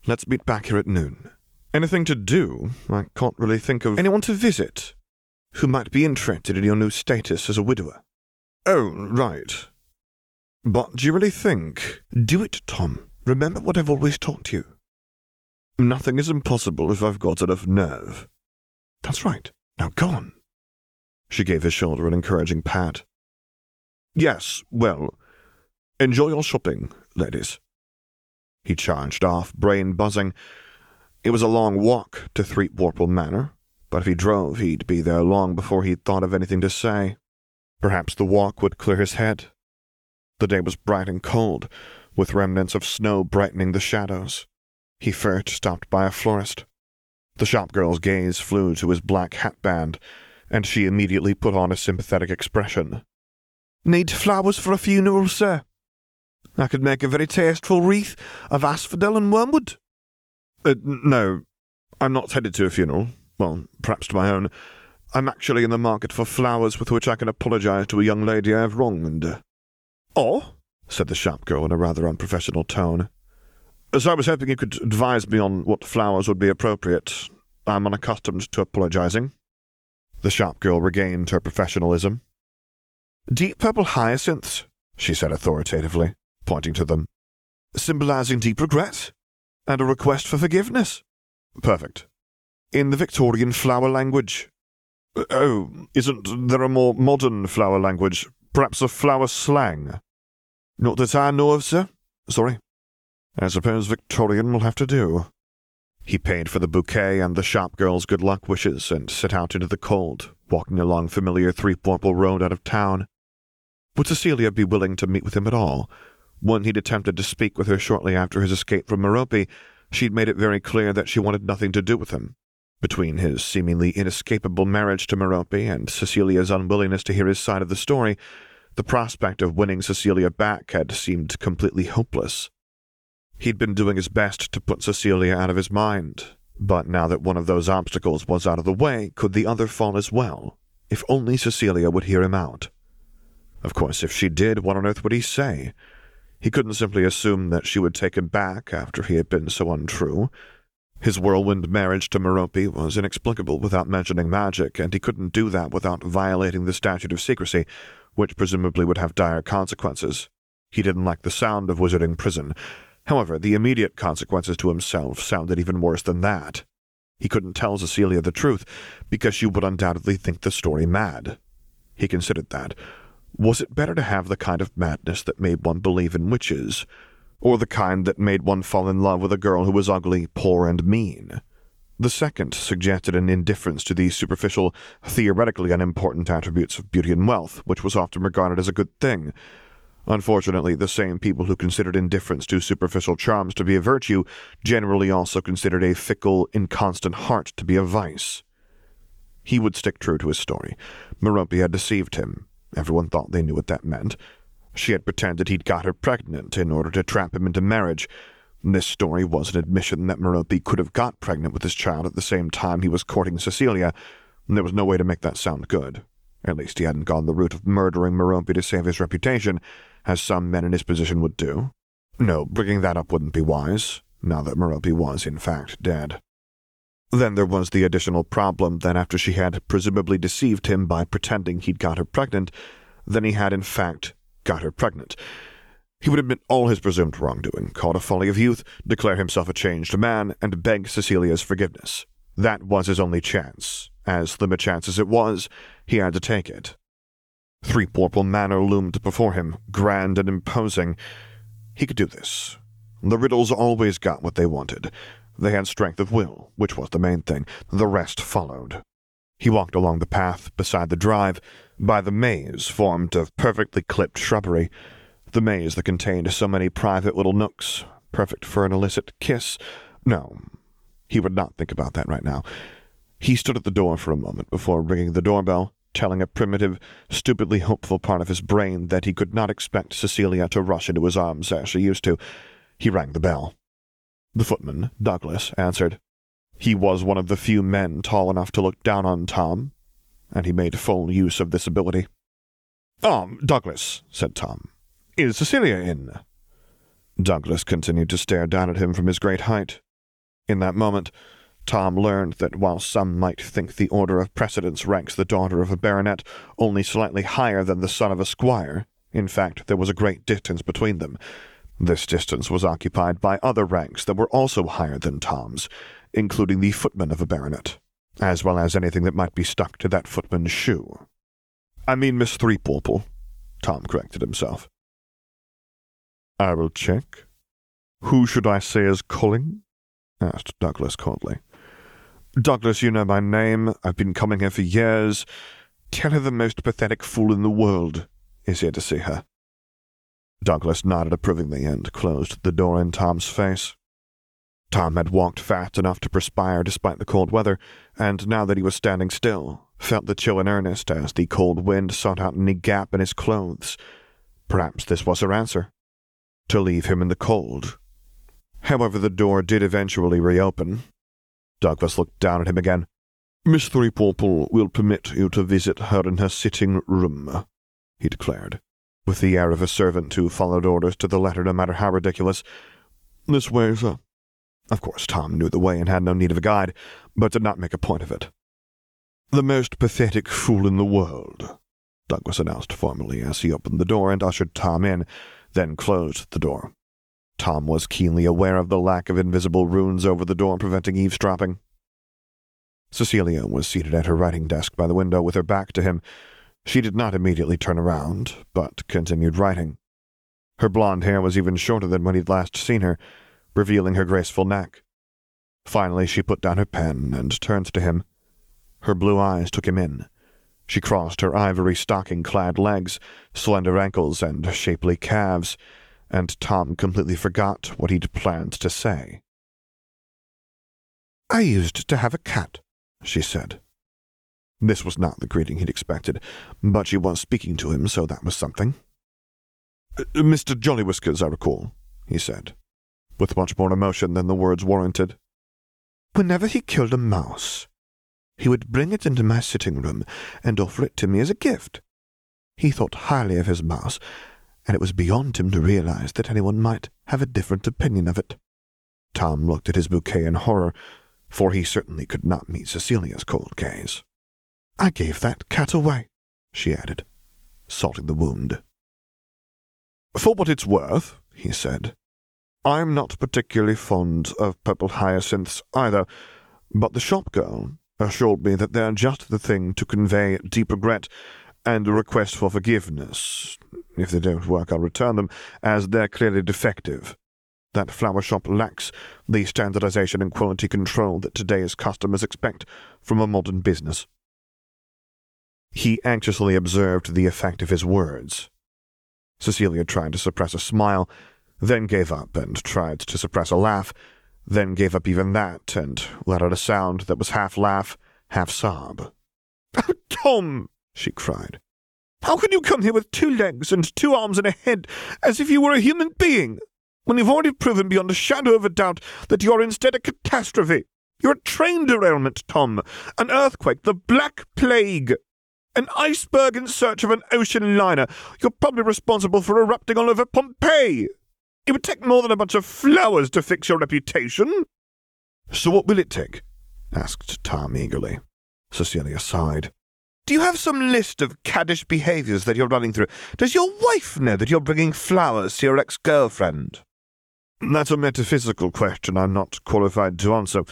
Let's meet back here at noon." "Anything to do? I can't really think of anyone to visit who might be interested in your new status as a widower." "Oh, right. But do you really think—" "Do it, Tom. Remember what I've always taught you." "Nothing is impossible if I've got enough nerve." "That's right. Now go on." She gave his shoulder an encouraging pat. "Yes, well, enjoy your shopping, ladies." He charged off, brain buzzing. It was a long walk to Threepurple Manor, but if he drove he'd be there long before he'd thought of anything to say. Perhaps the walk would clear his head. The day was bright and cold, with remnants of snow brightening the shadows. He first stopped by a florist. The shopgirl's gaze flew to his black hatband, and she immediately put on a sympathetic expression. "Need flowers for a funeral, sir? I could make a very tasteful wreath of asphodel and wormwood." No, I'm not headed to a funeral. Well, perhaps to my own. I'm actually in the market for flowers with which I can apologize to a young lady I have wronged." "Oh?" said the shopgirl in a rather unprofessional tone. "So I was hoping you could advise me on what flowers would be appropriate. I'm unaccustomed to apologizing. The shop girl regained her professionalism. Deep purple hyacinths, she said authoritatively, pointing to them, symbolizing deep regret and a request for forgiveness. Perfect. In the Victorian flower language. Oh, isn't there a more modern flower language? Perhaps a flower slang? Not that I know of, sir. Sorry. I suppose Victorian will have to do. He paid for the bouquet and the shop girl's good luck wishes and set out into the cold, walking along familiar Threepurple Road out of town. Would Cecilia be willing to meet with him at all? When he'd attempted to speak with her shortly after his escape from Merope, she'd made it very clear that she wanted nothing to do with him. Between his seemingly inescapable marriage to Merope and Cecilia's unwillingness to hear his side of the story, the prospect of winning Cecilia back had seemed completely hopeless. He'd been doing his best to put Cecilia out of his mind, but now that one of those obstacles was out of the way, could the other fall as well? If only Cecilia would hear him out. Of course, if she did, what on earth would he say? He couldn't simply assume that she would take him back after he had been so untrue. His whirlwind marriage to Merope was inexplicable without mentioning magic, and he couldn't do that without violating the statute of secrecy, which presumably would have dire consequences. He didn't like the sound of wizarding prison. However, the immediate consequences to himself sounded even worse than that. He couldn't tell Cecilia the truth, because she would undoubtedly think the story mad. He considered that. Was it better to have the kind of madness that made one believe in witches, or the kind that made one fall in love with a girl who was ugly, poor, and mean? The second suggested an indifference to these superficial, theoretically unimportant attributes of beauty and wealth, which was often regarded as a good thing. Unfortunately, the same people who considered indifference to superficial charms to be a virtue generally also considered a fickle, inconstant heart to be a vice. He would stick true to his story. Merope had deceived him. Everyone thought they knew what that meant. She had pretended he'd got her pregnant in order to trap him into marriage. This story was an admission that Merope could have got pregnant with his child at the same time he was courting Cecilia, and there was no way to make that sound good. At least he hadn't gone the route of murdering Merope to save his reputation, as some men in his position would do. No, bringing that up wouldn't be wise, now that Merope was, in fact, dead. Then there was the additional problem that after she had presumably deceived him by pretending he'd got her pregnant, then he had, in fact, got her pregnant. He would admit all his presumed wrongdoing, call it a folly of youth, declare himself a changed man, and beg Cecilia's forgiveness. That was his only chance. As slim a chance as it was, he had to take it. Threepurple Manor loomed before him, grand and imposing. He could do this. The Riddles always got what they wanted. They had strength of will, which was the main thing. The rest followed. He walked along the path beside the drive, by the maze formed of perfectly clipped shrubbery, the maze that contained so many private little nooks, perfect for an illicit kiss. No, he would not think about that right now. He stood at the door for a moment before ringing the doorbell, telling a primitive, stupidly hopeful part of his brain that he could not expect Cecilia to rush into his arms as she used to. He rang the bell. The footman, Douglas, answered. He was one of the few men tall enough to look down on Tom, and he made full use of this ability. Douglas, said Tom. Is Cecilia in? Douglas continued to stare down at him from his great height. In that moment, Tom learned that while some might think the order of precedence ranks the daughter of a baronet only slightly higher than the son of a squire, in fact, there was a great distance between them. This distance was occupied by other ranks that were also higher than Tom's, including the footman of a baronet, as well as anything that might be stuck to that footman's shoe. I mean Miss Threepurple, Tom corrected himself. I will check. Who should I say is calling? Asked Douglas coldly. Douglas, you know my name. I've been coming here for years. Tell her the most pathetic fool in the world is here to see her. Douglas nodded approvingly and closed the door in Tom's face. Tom had walked fast enough to perspire despite the cold weather, and now that he was standing still, felt the chill in earnest as the cold wind sought out any gap in his clothes. Perhaps this was her answer. To leave him in the cold. However, the door did eventually reopen. Douglas looked down at him again. Miss Threepurple will permit you to visit her in her sitting room, he declared, with the air of a servant who followed orders to the letter no matter how ridiculous. This way, sir. Of course, Tom knew the way and had no need of a guide, but did not make a point of it. "The most pathetic fool in the world," Douglas announced formally as he opened the door and ushered Tom in, then closed the door. Tom was keenly aware of the lack of invisible runes over the door preventing eavesdropping. Cecilia was seated at her writing desk by the window with her back to him. She did not immediately turn around, but continued writing. Her blonde hair was even shorter than when he'd last seen her, revealing her graceful neck. Finally, she put down her pen and turned to him. Her blue eyes took him in. She crossed her ivory stocking-clad legs, slender ankles, and shapely calves, and Tom completely forgot what he'd planned to say. "I used to have a cat," she said. This was not the greeting he'd expected, but she was speaking to him, so that was something. "Mr. Jollywhiskers, I recall," he said, with much more emotion than the words warranted. "Whenever he killed a mouse, he would bring it into my sitting room and offer it to me as a gift. He thought highly of his mouse, and it was beyond him to realize that anyone might have a different opinion of it." Tom looked at his bouquet in horror, for he certainly could not meet Cecilia's cold gaze. "I gave that cat away," she added, salting the wound. "For what it's worth," he said, "I'm not particularly fond of purple hyacinths either, but the shop girl assured me that they're just the thing to convey deep regret and a request for forgiveness. If they don't work, I'll return them, as they're clearly defective. That flower shop lacks the standardization and quality control that today's customers expect from a modern business." He anxiously observed the effect of his words. Cecilia tried to suppress a smile, then gave up and tried to suppress a laugh, then gave up even that and let out a sound that was half laugh, half sob. "Oh, Tom!" she cried. "How can you come here with two legs and two arms and a head as if you were a human being, when you've already proven beyond a shadow of a doubt that you're instead a catastrophe? You're a train derailment, Tom, an earthquake, the Black Plague, an iceberg in search of an ocean liner. You're probably responsible for erupting all over Pompeii. It would take more than a bunch of flowers to fix your reputation." "So what will it take?" asked Tom eagerly. Cecilia sighed. "Do you have some list of caddish behaviours that you're running through? Does your wife know that you're bringing flowers to your ex-girlfriend?" "That's a metaphysical question I'm not qualified to answer.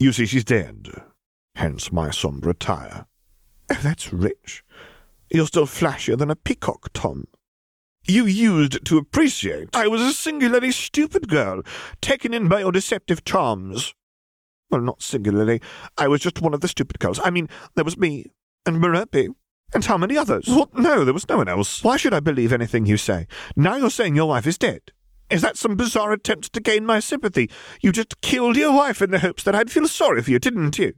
You see, she's dead. Hence my sombre attire." "Oh, that's rich. You're still flashier than a peacock, Tom." "You used to appreciate I was a singularly stupid girl, taken in by your deceptive charms." "Well, not singularly. I was just one of the stupid girls. I mean, there was me. And Merope. And how many others?" "What? No, there was no one else." "Why should I believe anything you say? Now you're saying your wife is dead. Is that some bizarre attempt to gain my sympathy? You just killed your wife in the hopes that I'd feel sorry for you, didn't you?"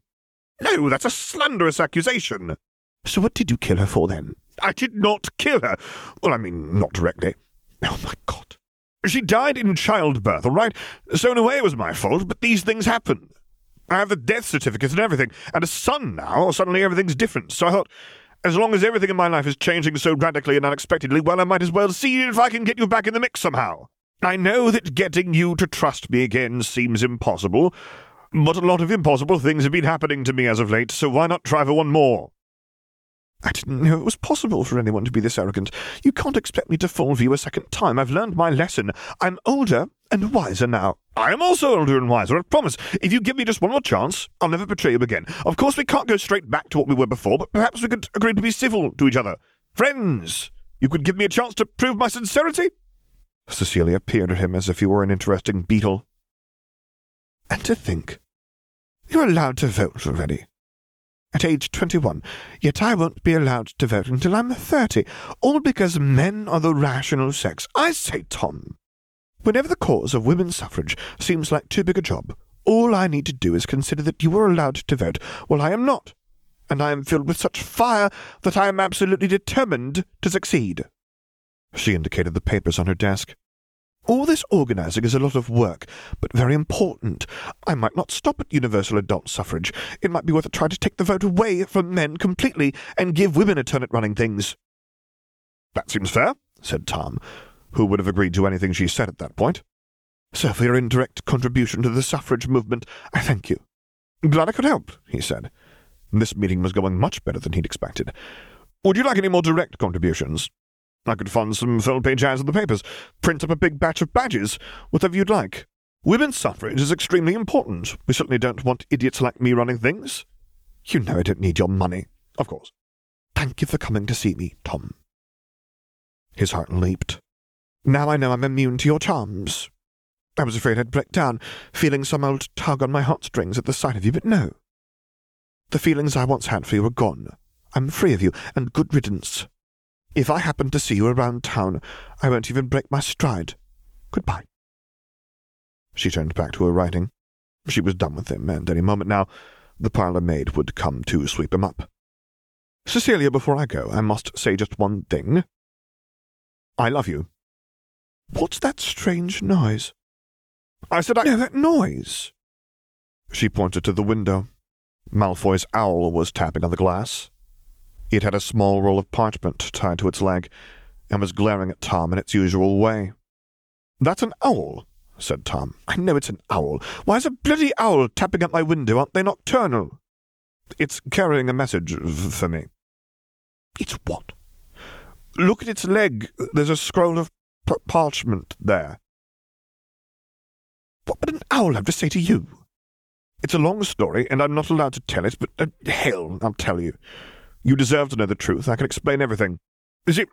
"No, that's a slanderous accusation." "So what did you kill her for, then?" "I did not kill her. Well, I mean, not directly." "Oh, my God. She died in childbirth, all right? So in a way it was my fault, but these things happen. I have the death certificate and everything, and a son now, suddenly everything's different. So I thought, as long as everything in my life is changing so radically and unexpectedly, well, I might as well see if I can get you back in the mix somehow. I know that getting you to trust me again seems impossible, but a lot of impossible things have been happening to me as of late, so why not try for one more?" "I didn't know it was possible for anyone to be this arrogant. You can't expect me to fall for you a second time. I've learned my lesson. I'm older and wiser now." "I am also older and wiser, I promise. If you give me just one more chance, I'll never betray you again. Of course we can't go straight back to what we were before, but perhaps we could agree to be civil to each other. Friends, you could give me a chance to prove my sincerity?" Cecilia peered at him as if he were an interesting beetle. "And to think, you're allowed to vote already. At age 21, yet I won't be allowed to vote until I'm 30, all because men are the rational sex. I say, Tom, whenever the cause of women's suffrage seems like too big a job, all I need to do is consider that you are allowed to vote, while I am not, and I am filled with such fire that I am absolutely determined to succeed." She indicated the papers on her desk. "All this organising is a lot of work, but very important. I might not stop at universal adult suffrage. It might be worth a try to take the vote away from men completely and give women a turn at running things." "That seems fair," said Tom, who would have agreed to anything she said at that point. "Sir, for your indirect contribution to the suffrage movement, I thank you." "Glad I could help," he said. This meeting was going much better than he'd expected. "Would you like any more direct contributions? I could fund some full-page ads in the papers, print up a big batch of badges, whatever you'd like. Women's suffrage is extremely important. We certainly don't want idiots like me running things. You know I don't need your money, of course. Thank you for coming to see me, Tom." His heart leaped. "Now I know I'm immune to your charms. I was afraid I'd break down, feeling some old tug on my heartstrings at the sight of you, but no. The feelings I once had for you are gone. I'm free of you, and good riddance. If I happen to see you around town, I won't even break my stride. Goodbye." She turned back to her writing. She was done with him, and any moment now the parlour-maid would come to sweep him up. "Cecilia, before I go, I must say just one thing. I love you." "What's that strange noise?" "I said I—" "No, that noise." She pointed to the window. Malfoy's owl was tapping on the glass. It had a small roll of parchment tied to its leg, and was glaring at Tom in its usual way. "That's an owl," said Tom. "I know it's an owl. Why is a bloody owl tapping at my window? Aren't they nocturnal?" "It's carrying a message for me." "It's what?" "Look at its leg. There's a scroll of parchment there." "What would an owl have to say to you?" "It's a long story, and I'm not allowed to tell it, but hell, I'll tell you. You deserve to know the truth. I can explain everything. You see,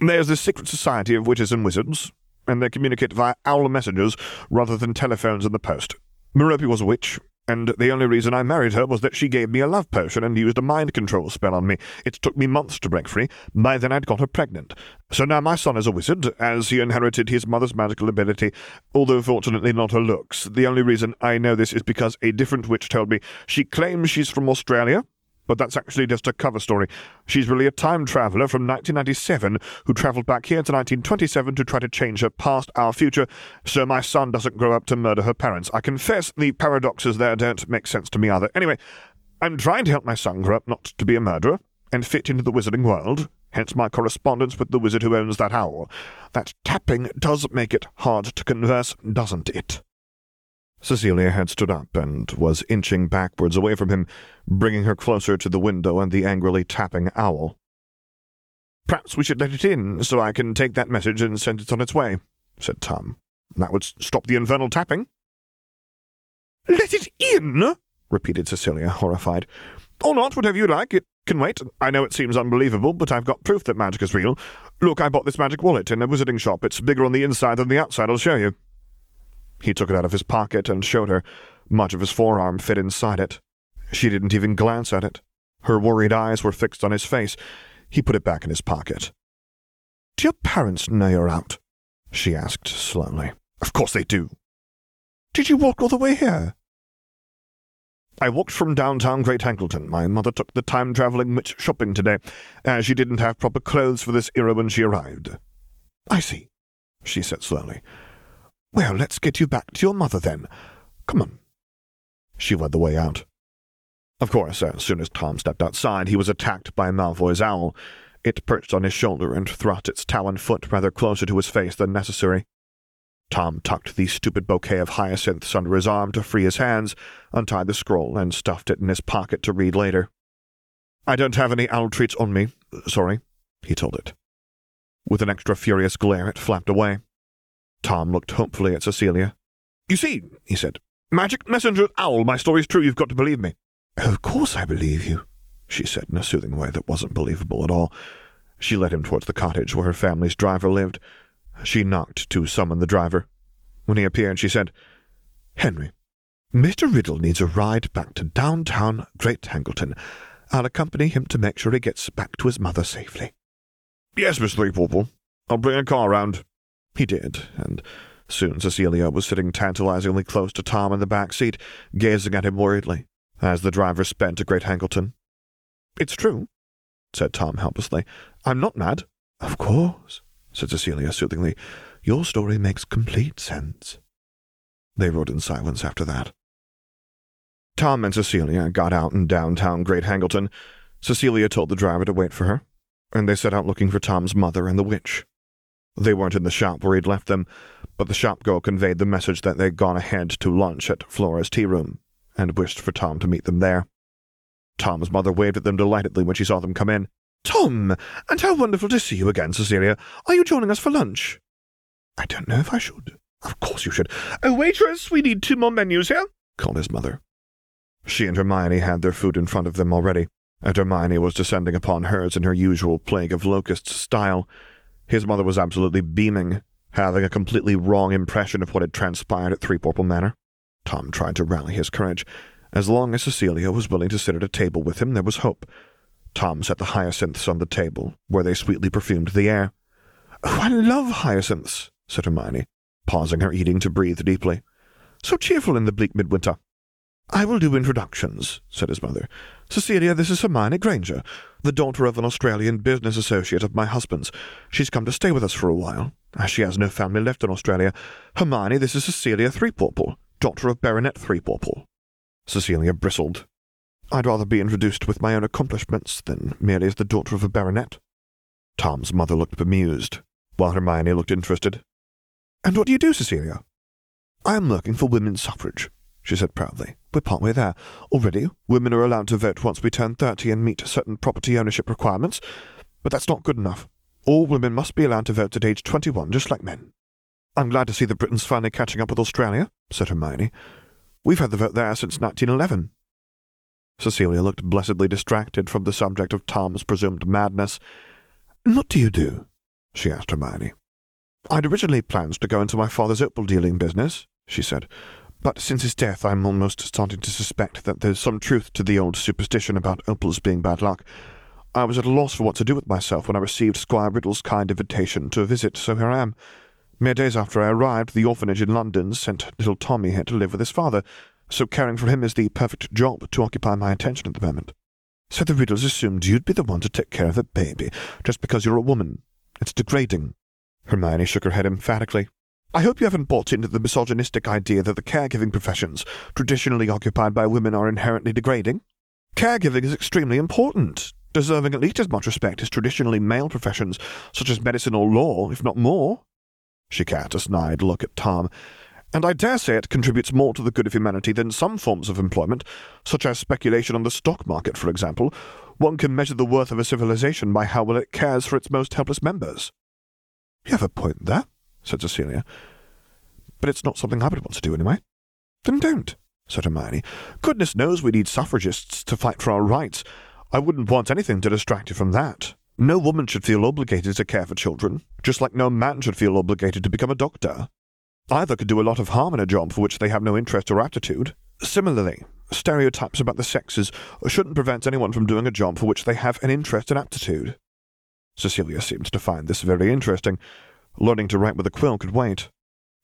there's this secret society of witches and wizards, and they communicate via owl messengers rather than telephones and the post. Merope was a witch, and the only reason I married her was that she gave me a love potion and used a mind control spell on me. It took me months to break free. By then I'd got her pregnant. So now my son is a wizard, as he inherited his mother's magical ability, although fortunately not her looks. The only reason I know this is because a different witch told me. She claims she's from Australia, but that's actually just a cover story. She's really a time traveller from 1997 who travelled back here to 1927 to try to change her past, our future, so my son doesn't grow up to murder her parents. I confess the paradoxes there don't make sense to me either. Anyway, I'm trying to help my son grow up not to be a murderer and fit into the wizarding world, hence my correspondence with the wizard who owns that owl. That tapping does make it hard to converse, doesn't it?" Cecilia had stood up and was inching backwards away from him, bringing her closer to the window and the angrily tapping owl. "Perhaps we should let it in, so I can take that message and send it on its way," said Tom. "That would stop the infernal tapping." "Let it in?" repeated Cecilia, horrified. "Or not, whatever you like. It can wait. I know it seems unbelievable, but I've got proof that magic is real. Look, I bought this magic wallet in a wizarding shop. It's bigger on the inside than the outside, I'll show you." He took it out of his pocket and showed her. Much of his forearm fit inside it. She didn't even glance at it. Her worried eyes were fixed on his face. He put it back in his pocket. "Do your parents know you're out?" she asked slowly. "Of course they do." "Did you walk all the way here?" "I walked from downtown Great Hangleton. My mother took the time-travelling witch shopping today, as she didn't have proper clothes for this era when she arrived." "I see," she said slowly. "Well, let's get you back to your mother, then. Come on." She led the way out. Of course, as soon as Tom stepped outside, he was attacked by Malfoy's owl. It perched on his shoulder and thrust its taloned foot rather closer to his face than necessary. Tom tucked the stupid bouquet of hyacinths under his arm to free his hands, untied the scroll, and stuffed it in his pocket to read later. "I don't have any owl treats on me, sorry," he told it. With an extra furious glare, it flapped away. Tom looked hopefully at Cecilia. "You see," he said, "magic messenger owl, my story's true, you've got to believe me." "Of course I believe you," she said in a soothing way that wasn't believable at all. She led him towards the cottage where her family's driver lived. She knocked to summon the driver. When he appeared, she said, "Henry, Mr. Riddle needs a ride back to downtown Great Hangleton. I'll accompany him to make sure he gets back to his mother safely." "Yes, Miss Threepurple, I'll bring a car round." He did, and soon Cecilia was sitting tantalizingly close to Tom in the back seat, gazing at him worriedly, as the driver sped to Great Hangleton. "It's true," said Tom helplessly. "I'm not mad." "Of course," said Cecilia soothingly. "Your story makes complete sense." They rode in silence after that. Tom and Cecilia got out in downtown Great Hangleton. Cecilia told the driver to wait for her, and they set out looking for Tom's mother and the witch. They weren't in the shop where he'd left them, but the shopgirl conveyed the message that they'd gone ahead to lunch at Flora's tea room, and wished for Tom to meet them there. Tom's mother waved at them delightedly when she saw them come in. "Tom! And how wonderful to see you again, Cecilia. Are you joining us for lunch?" "I don't know if I should." "Of course you should." "Oh, waitress, we need 2 more menus here," called his mother. She and Hermione had their food in front of them already, and Hermione was descending upon hers in her usual plague of locusts style. His mother was absolutely beaming, having a completely wrong impression of what had transpired at Threepurple Manor. Tom tried to rally his courage. As long as Cecilia was willing to sit at a table with him, there was hope. Tom set the hyacinths on the table, where they sweetly perfumed the air. "Oh, I love hyacinths," said Hermione, pausing her eating to breathe deeply. "So cheerful in the bleak midwinter." "I will do introductions," said his mother. "Cecilia, this is Hermione Granger, the daughter of an Australian business associate of my husband's. She's come to stay with us for a while, as she has no family left in Australia. Hermione, this is Cecilia Threepurple, daughter of Baronet Threepurple." Cecilia bristled. "I'd rather be introduced with my own accomplishments than merely as the daughter of a baronet." Tom's mother looked bemused, while Hermione looked interested. "And what do you do, Cecilia?" "I am looking for women's suffrage," she said proudly. "We're partway there. Already, women are allowed to vote once we turn 30 and meet certain property ownership requirements, but that's not good enough. All women must be allowed to vote at age 21, just like men." "I'm glad to see that Britain's finally catching up with Australia," said Hermione. "We've had the vote there since 1911. Cecilia looked blessedly distracted from the subject of Tom's presumed madness. "And what do you do?" she asked Hermione. "I'd originally planned to go into my father's opal-dealing business," she said, "but since his death I'm almost starting to suspect that there's some truth to the old superstition about opals being bad luck. I was at a loss for what to do with myself when I received Squire Riddle's kind invitation to a visit, so here I am. Mere days after I arrived, the orphanage in London sent little Tommy here to live with his father, so caring for him is the perfect job to occupy my attention at the moment. So the Riddles assumed you'd be the one to take care of the baby, just because you're a woman. It's degrading." Hermione shook her head emphatically. "I hope you haven't bought into the misogynistic idea that the caregiving professions, traditionally occupied by women, are inherently degrading. Caregiving is extremely important, deserving at least as much respect as traditionally male professions, such as medicine or law, if not more." She cast a snide look at Tom. "And I dare say it contributes more to the good of humanity than some forms of employment, such as speculation on the stock market, for example. One can measure the worth of a civilization by how well it cares for its most helpless members." "You have a point there," said Cecilia. "But it's not something I would want to do anyway." "Then don't," said Hermione. "Goodness knows we need suffragists to fight for our rights. I wouldn't want anything to distract you from that. No woman should feel obligated to care for children, just like no man should feel obligated to become a doctor. Either could do a lot of harm in a job for which they have no interest or aptitude. Similarly, stereotypes about the sexes shouldn't prevent anyone from doing a job for which they have an interest and aptitude." Cecilia seemed to find this very interesting. Learning to write with a quill could wait.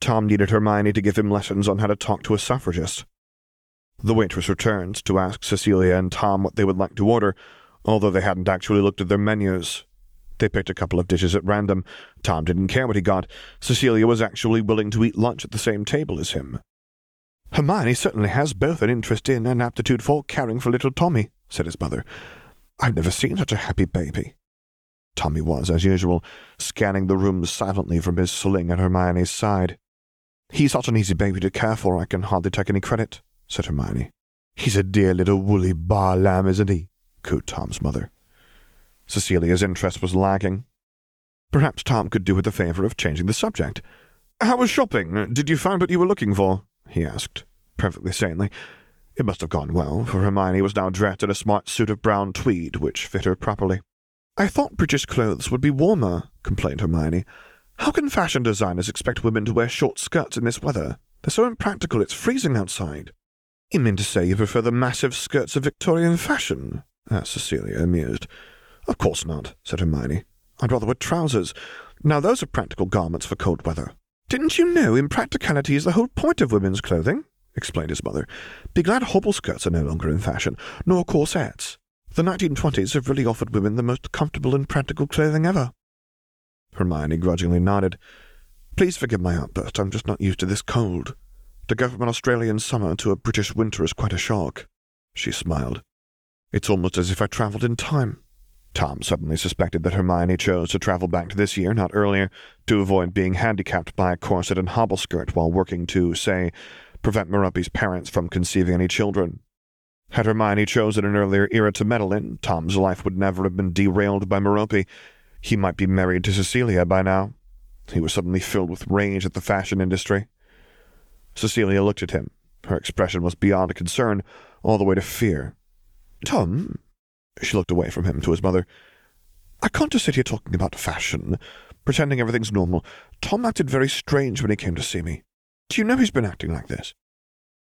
Tom needed Hermione to give him lessons on how to talk to a suffragist. The waitress returned to ask Cecilia and Tom what they would like to order, although they hadn't actually looked at their menus. They picked a couple of dishes at random. Tom didn't care what he got. Cecilia was actually willing to eat lunch at the same table as him. "Hermione certainly has both an interest in and aptitude for caring for little Tommy," said his mother. "I've never seen such a happy baby." Tommy was, as usual, scanning the room silently from his sling at Hermione's side. "He's such an easy baby to care for, I can hardly take any credit," said Hermione. "He's a dear little woolly bar lamb, isn't he?" cooed Tom's mother. Cecilia's interest was lagging. Perhaps Tom could do her the favour of changing the subject. "How was shopping? Did you find what you were looking for?" he asked, perfectly sanely. It must have gone well, for Hermione was now dressed in a smart suit of brown tweed, which fit her properly. "I thought British clothes would be warmer," complained Hermione. "How can fashion designers expect women to wear short skirts in this weather? They're so impractical, it's freezing outside." "You mean to say you prefer the massive skirts of Victorian fashion?" asked Cecilia, amused. "Of course not," said Hermione. "I'd rather wear trousers. Now those are practical garments for cold weather." "Didn't you know impracticality is the whole point of women's clothing?" explained his mother. "Be glad hobble skirts are no longer in fashion, nor corsets. The 1920s have really offered women the most comfortable and practical clothing ever." Hermione grudgingly nodded. "Please forgive my outburst. I'm just not used to this cold. To go from an Australian summer to a British winter is quite a shock." She smiled. "It's almost as if I travelled in time. Tom suddenly suspected that Hermione chose to travel back to this year, not earlier, to avoid being handicapped by a corset and hobble skirt while working to, say, prevent Merope's parents from conceiving any children. Had Hermione chosen an earlier era to meddle in, Tom's life would never have been derailed by Merope. He might be married to Cecilia by now. He was suddenly filled with rage at the fashion industry. Cecilia looked at him. Her expression was beyond concern, all the way to fear. "Tom," she looked away from him to his mother, "I can't just sit here talking about fashion, pretending everything's normal. Tom acted very strange when he came to see me. Do you know he's been acting like this?"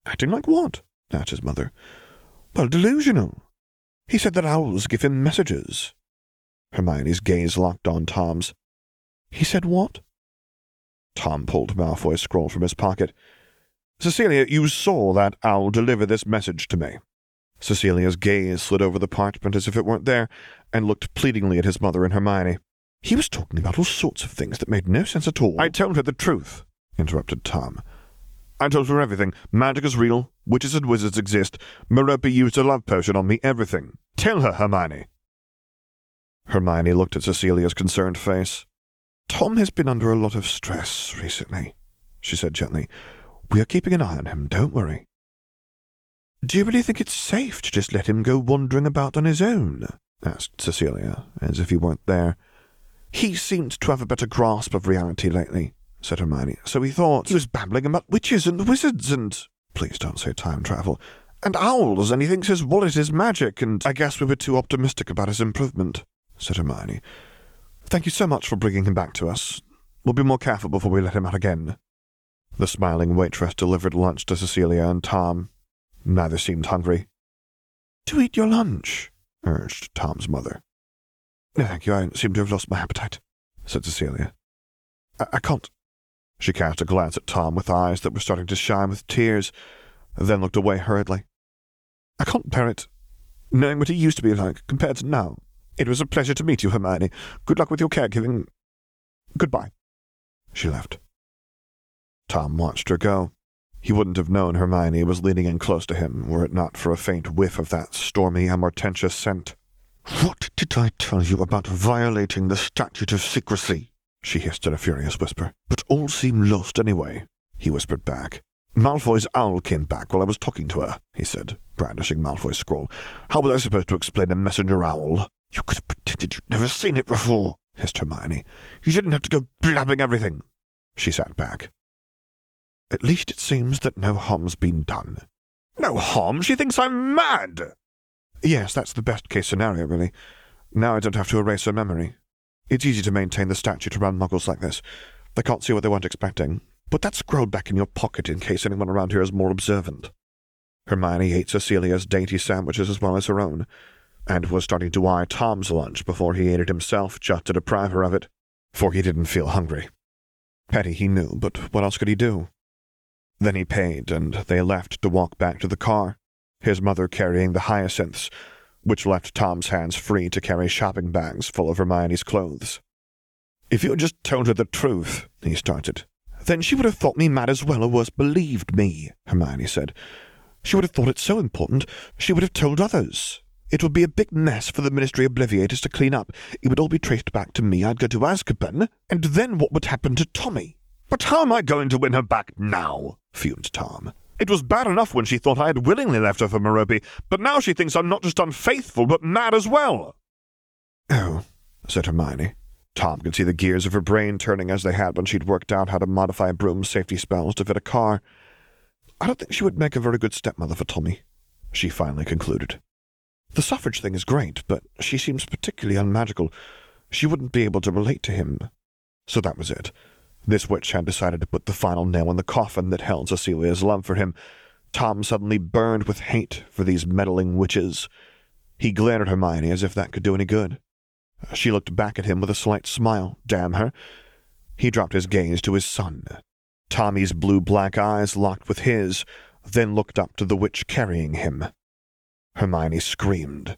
"Acting like what?" asked his mother. "Well, delusional. He said that owls give him messages." Hermione's gaze locked on Tom's. "He said what?" Tom pulled Malfoy's scroll from his pocket. "Cecilia, you saw that owl deliver this message to me." Cecilia's gaze slid over the parchment as if it weren't there, and looked pleadingly at his mother and Hermione. "He was talking about all sorts of things that made no sense at all." "I told her the truth," interrupted Tom. "I told her everything. Magic is real. Witches and wizards exist. Merope used a love potion on me. Everything. Tell her, Hermione." Hermione looked at Cecilia's concerned face. "Tom has been under a lot of stress recently," she said gently. "We are keeping an eye on him, don't worry." "Do you really think it's safe to just let him go wandering about on his own?" asked Cecilia, as if he weren't there. "He seemed to have a better grasp of reality lately," said Hermione, "so he thought he was babbling about witches and wizards and—" "Please don't say time travel." "And owls, and he thinks his wallet is magic, and—" "I guess we were too optimistic about his improvement," said Hermione. "Thank you so much for bringing him back to us. We'll be more careful before we let him out again." The smiling waitress delivered lunch to Cecilia and Tom. Neither seemed hungry. "Do eat your lunch," urged Tom's mother. "No, thank you, I seem to have lost my appetite," said Cecilia. I can't." She cast a glance at Tom with eyes that were starting to shine with tears, then looked away hurriedly. "I can't bear it, knowing what he used to be like compared to now. It was a pleasure to meet you, Hermione. Good luck with your caregiving. Goodbye." She left. Tom watched her go. He wouldn't have known Hermione was leaning in close to him were it not for a faint whiff of that stormy amortentia scent. "What did I tell you about violating the statute of secrecy?" she hissed in a furious whisper. "But all seemed lost anyway," he whispered back. "Malfoy's owl came back while I was talking to her," he said, brandishing Malfoy's scroll. "How was I supposed to explain a messenger owl?" "You could have pretended you'd never seen it before," hissed Hermione. "You didn't have to go blabbing everything." She sat back. "At least it seems that no harm's been done." "No harm? She thinks I'm mad!" "Yes, that's the best-case scenario, really. Now I don't have to erase her memory. It's easy to maintain the statute around muggles like this. They can't see what they weren't expecting. Put that scroll back in your pocket in case anyone around here is more observant." Hermione ate Cecilia's dainty sandwiches as well as her own, and was starting to eye Tom's lunch before he ate it himself, just to deprive her of it, for he didn't feel hungry. Petty, he knew, but what else could he do? Then he paid, and they left to walk back to the car, his mother carrying the hyacinths, which left Tom's hands free to carry shopping bags full of Hermione's clothes. "If you had just told her the truth," he started. "Then she would have thought me mad as well, or worse, believed me," Hermione said. "She would have thought it so important, she would have told others. It would be a big mess for the Ministry Obliviators to clean up. It would all be traced back to me. I'd go to Azkaban, and then what would happen to Tommy?" "But how am I going to win her back now?" fumed Tom. "It was bad enough when she thought I had willingly left her for Merope, but now she thinks I'm not just unfaithful, but mad as well." "Oh," said Hermione. Tom could see the gears of her brain turning as they had when she'd worked out how to modify broom's safety spells to fit a car. "I don't think she would make a very good stepmother for Tommy," she finally concluded. "The suffrage thing is great, but she seems particularly unmagical. She wouldn't be able to relate to him." So that was it. This witch had decided to put the final nail in the coffin that held Cecilia's love for him. Tom suddenly burned with hate for these meddling witches. He glared at Hermione as if that could do any good. She looked back at him with a slight smile. Damn her. He dropped his gaze to his son. Tommy's blue-black eyes locked with his, then looked up to the witch carrying him. Hermione screamed.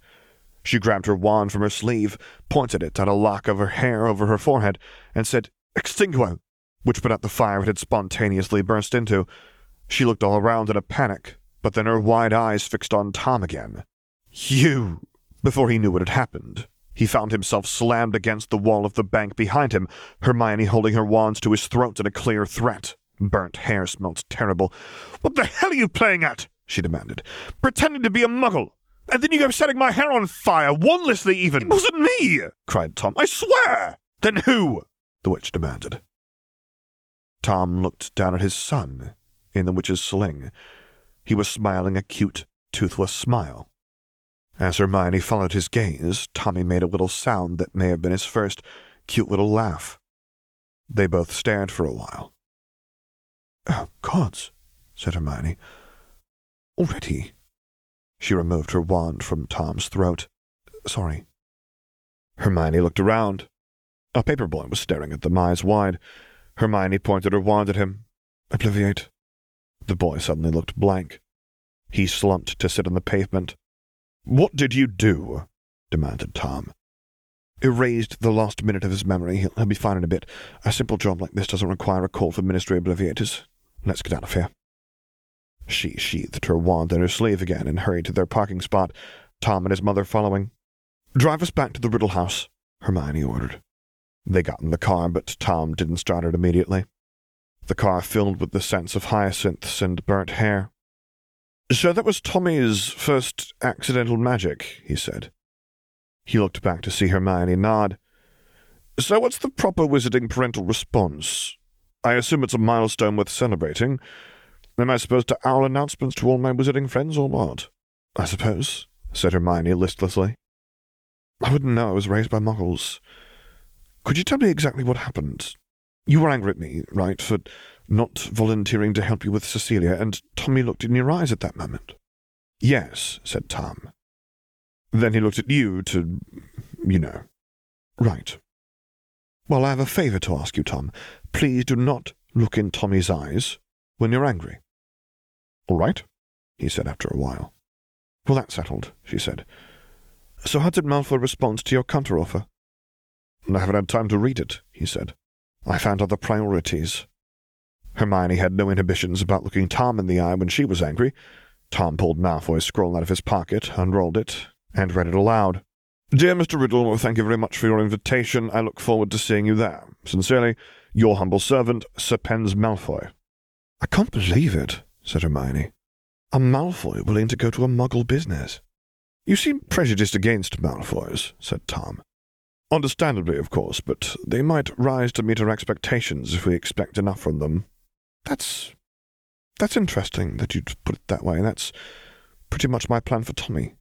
She grabbed her wand from her sleeve, pointed it at a lock of her hair over her forehead, and said, "Extinguo!" which put out the fire it had spontaneously burst into. She looked all around in a panic, but then her wide eyes fixed on Tom again. "You!" before he knew what had happened. He found himself slammed against the wall of the bank behind him, Hermione holding her wands to his throat in a clear threat. Burnt hair smelt terrible. "What the hell are you playing at?" she demanded. "Pretending to be a muggle! And then you go setting my hair on fire, wandlessly even!" "It wasn't me!" cried Tom. "I swear!" "Then who?" the witch demanded. Tom looked down at his son in the witch's sling. He was smiling a cute, toothless smile. As Hermione followed his gaze, Tommy made a little sound that may have been his first cute little laugh. They both stared for a while. "Oh, gods," said Hermione. "Already?" She removed her wand from Tom's throat. "Sorry." Hermione looked around. A paperboy was staring at them eyes wide. Hermione pointed her wand at him. "Obliviate." The boy suddenly looked blank. He slumped to sit on the pavement. "What did you do?" demanded Tom. "Erased the last minute of his memory. He'll be fine in a bit. A simple job like this doesn't require a call for Ministry Obliviators. Let's get out of here." She sheathed her wand in her sleeve again and hurried to their parking spot, Tom and his mother following. "Drive us back to the Riddle House," Hermione ordered. They got in the car, but Tom didn't start it immediately. The car filled with the scents of hyacinths and burnt hair. "So that was Tommy's first accidental magic," he said. He looked back to see Hermione nod. "So what's the proper wizarding parental response? I assume it's a milestone worth celebrating. Am I supposed to owl announcements to all my wizarding friends or what?" "I suppose," said Hermione listlessly. "I wouldn't know I was raised by muggles. Could you tell me exactly what happened? You were angry at me, right, for not volunteering to help you with Cecilia, and Tommy looked in your eyes at that moment." "Yes," said Tom. "Then he looked at you to, you know." "Right. Well, I have a favour to ask you, Tom. Please do not look in Tommy's eyes when you're angry." "All right," he said after a while. "Well, that's settled," she said. "So how did Malfoy respond to your counteroffer?" "I haven't had time to read it," he said. "I found other priorities." Hermione had no inhibitions about looking Tom in the eye when she was angry. Tom pulled Malfoy's scroll out of his pocket, unrolled it, and read it aloud. "Dear Mr. Riddle, thank you very much for your invitation. I look forward to seeing you there. Sincerely, your humble servant, Septimus Malfoy." "I can't believe it," said Hermione. "A Malfoy willing to go to a muggle business." "You seem prejudiced against Malfoys," said Tom. "Understandably, of course, but they might rise to meet our expectations if we expect enough from them." That's interesting that you'd put it that way. That's pretty much my plan for Tommy."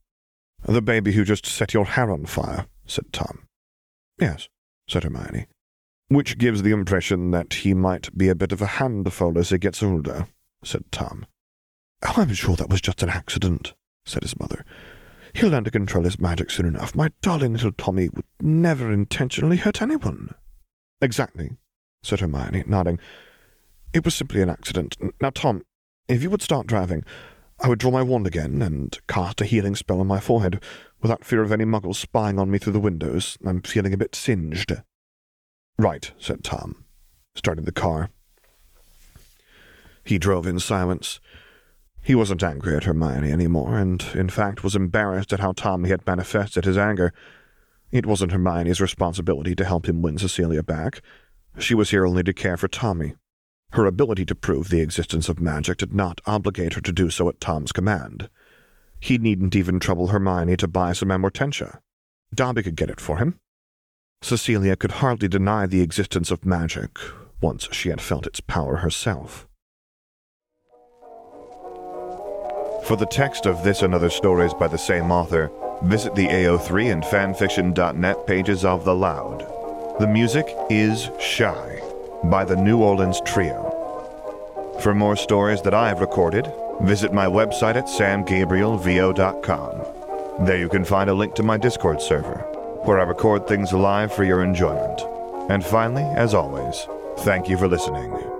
"The baby who just set your hair on fire," said Tom. "Yes," said Hermione. "Which gives the impression that he might be a bit of a handful as he gets older," said Tom. "Oh, I'm sure that was just an accident," said his mother. "He'll learn to control his magic soon enough. My darling little Tommy would never intentionally hurt anyone." "Exactly," said Hermione, nodding. "It was simply an accident. Now, Tom, if you would start driving, I would draw my wand again and cast a healing spell on my forehead without fear of any muggles spying on me through the windows. I'm feeling a bit singed." "Right," said Tom, starting the car. He drove in silence. He wasn't angry at Hermione anymore, and, in fact, was embarrassed at how Tommy had manifested his anger. It wasn't Hermione's responsibility to help him win Cecilia back. She was here only to care for Tommy. Her ability to prove the existence of magic did not obligate her to do so at Tom's command. He needn't even trouble Hermione to buy some amortentia. Dobby could get it for him. Cecilia could hardly deny the existence of magic once she had felt its power herself. For the text of this and other stories by the same author, visit the AO3 and fanfiction.net pages of TheLoud. The music is Shy by the New Orleans Trio. For more stories that I have recorded, visit my website at samgabrielvo.com. There you can find a link to my Discord server, where I record things live for your enjoyment. And finally, as always, thank you for listening.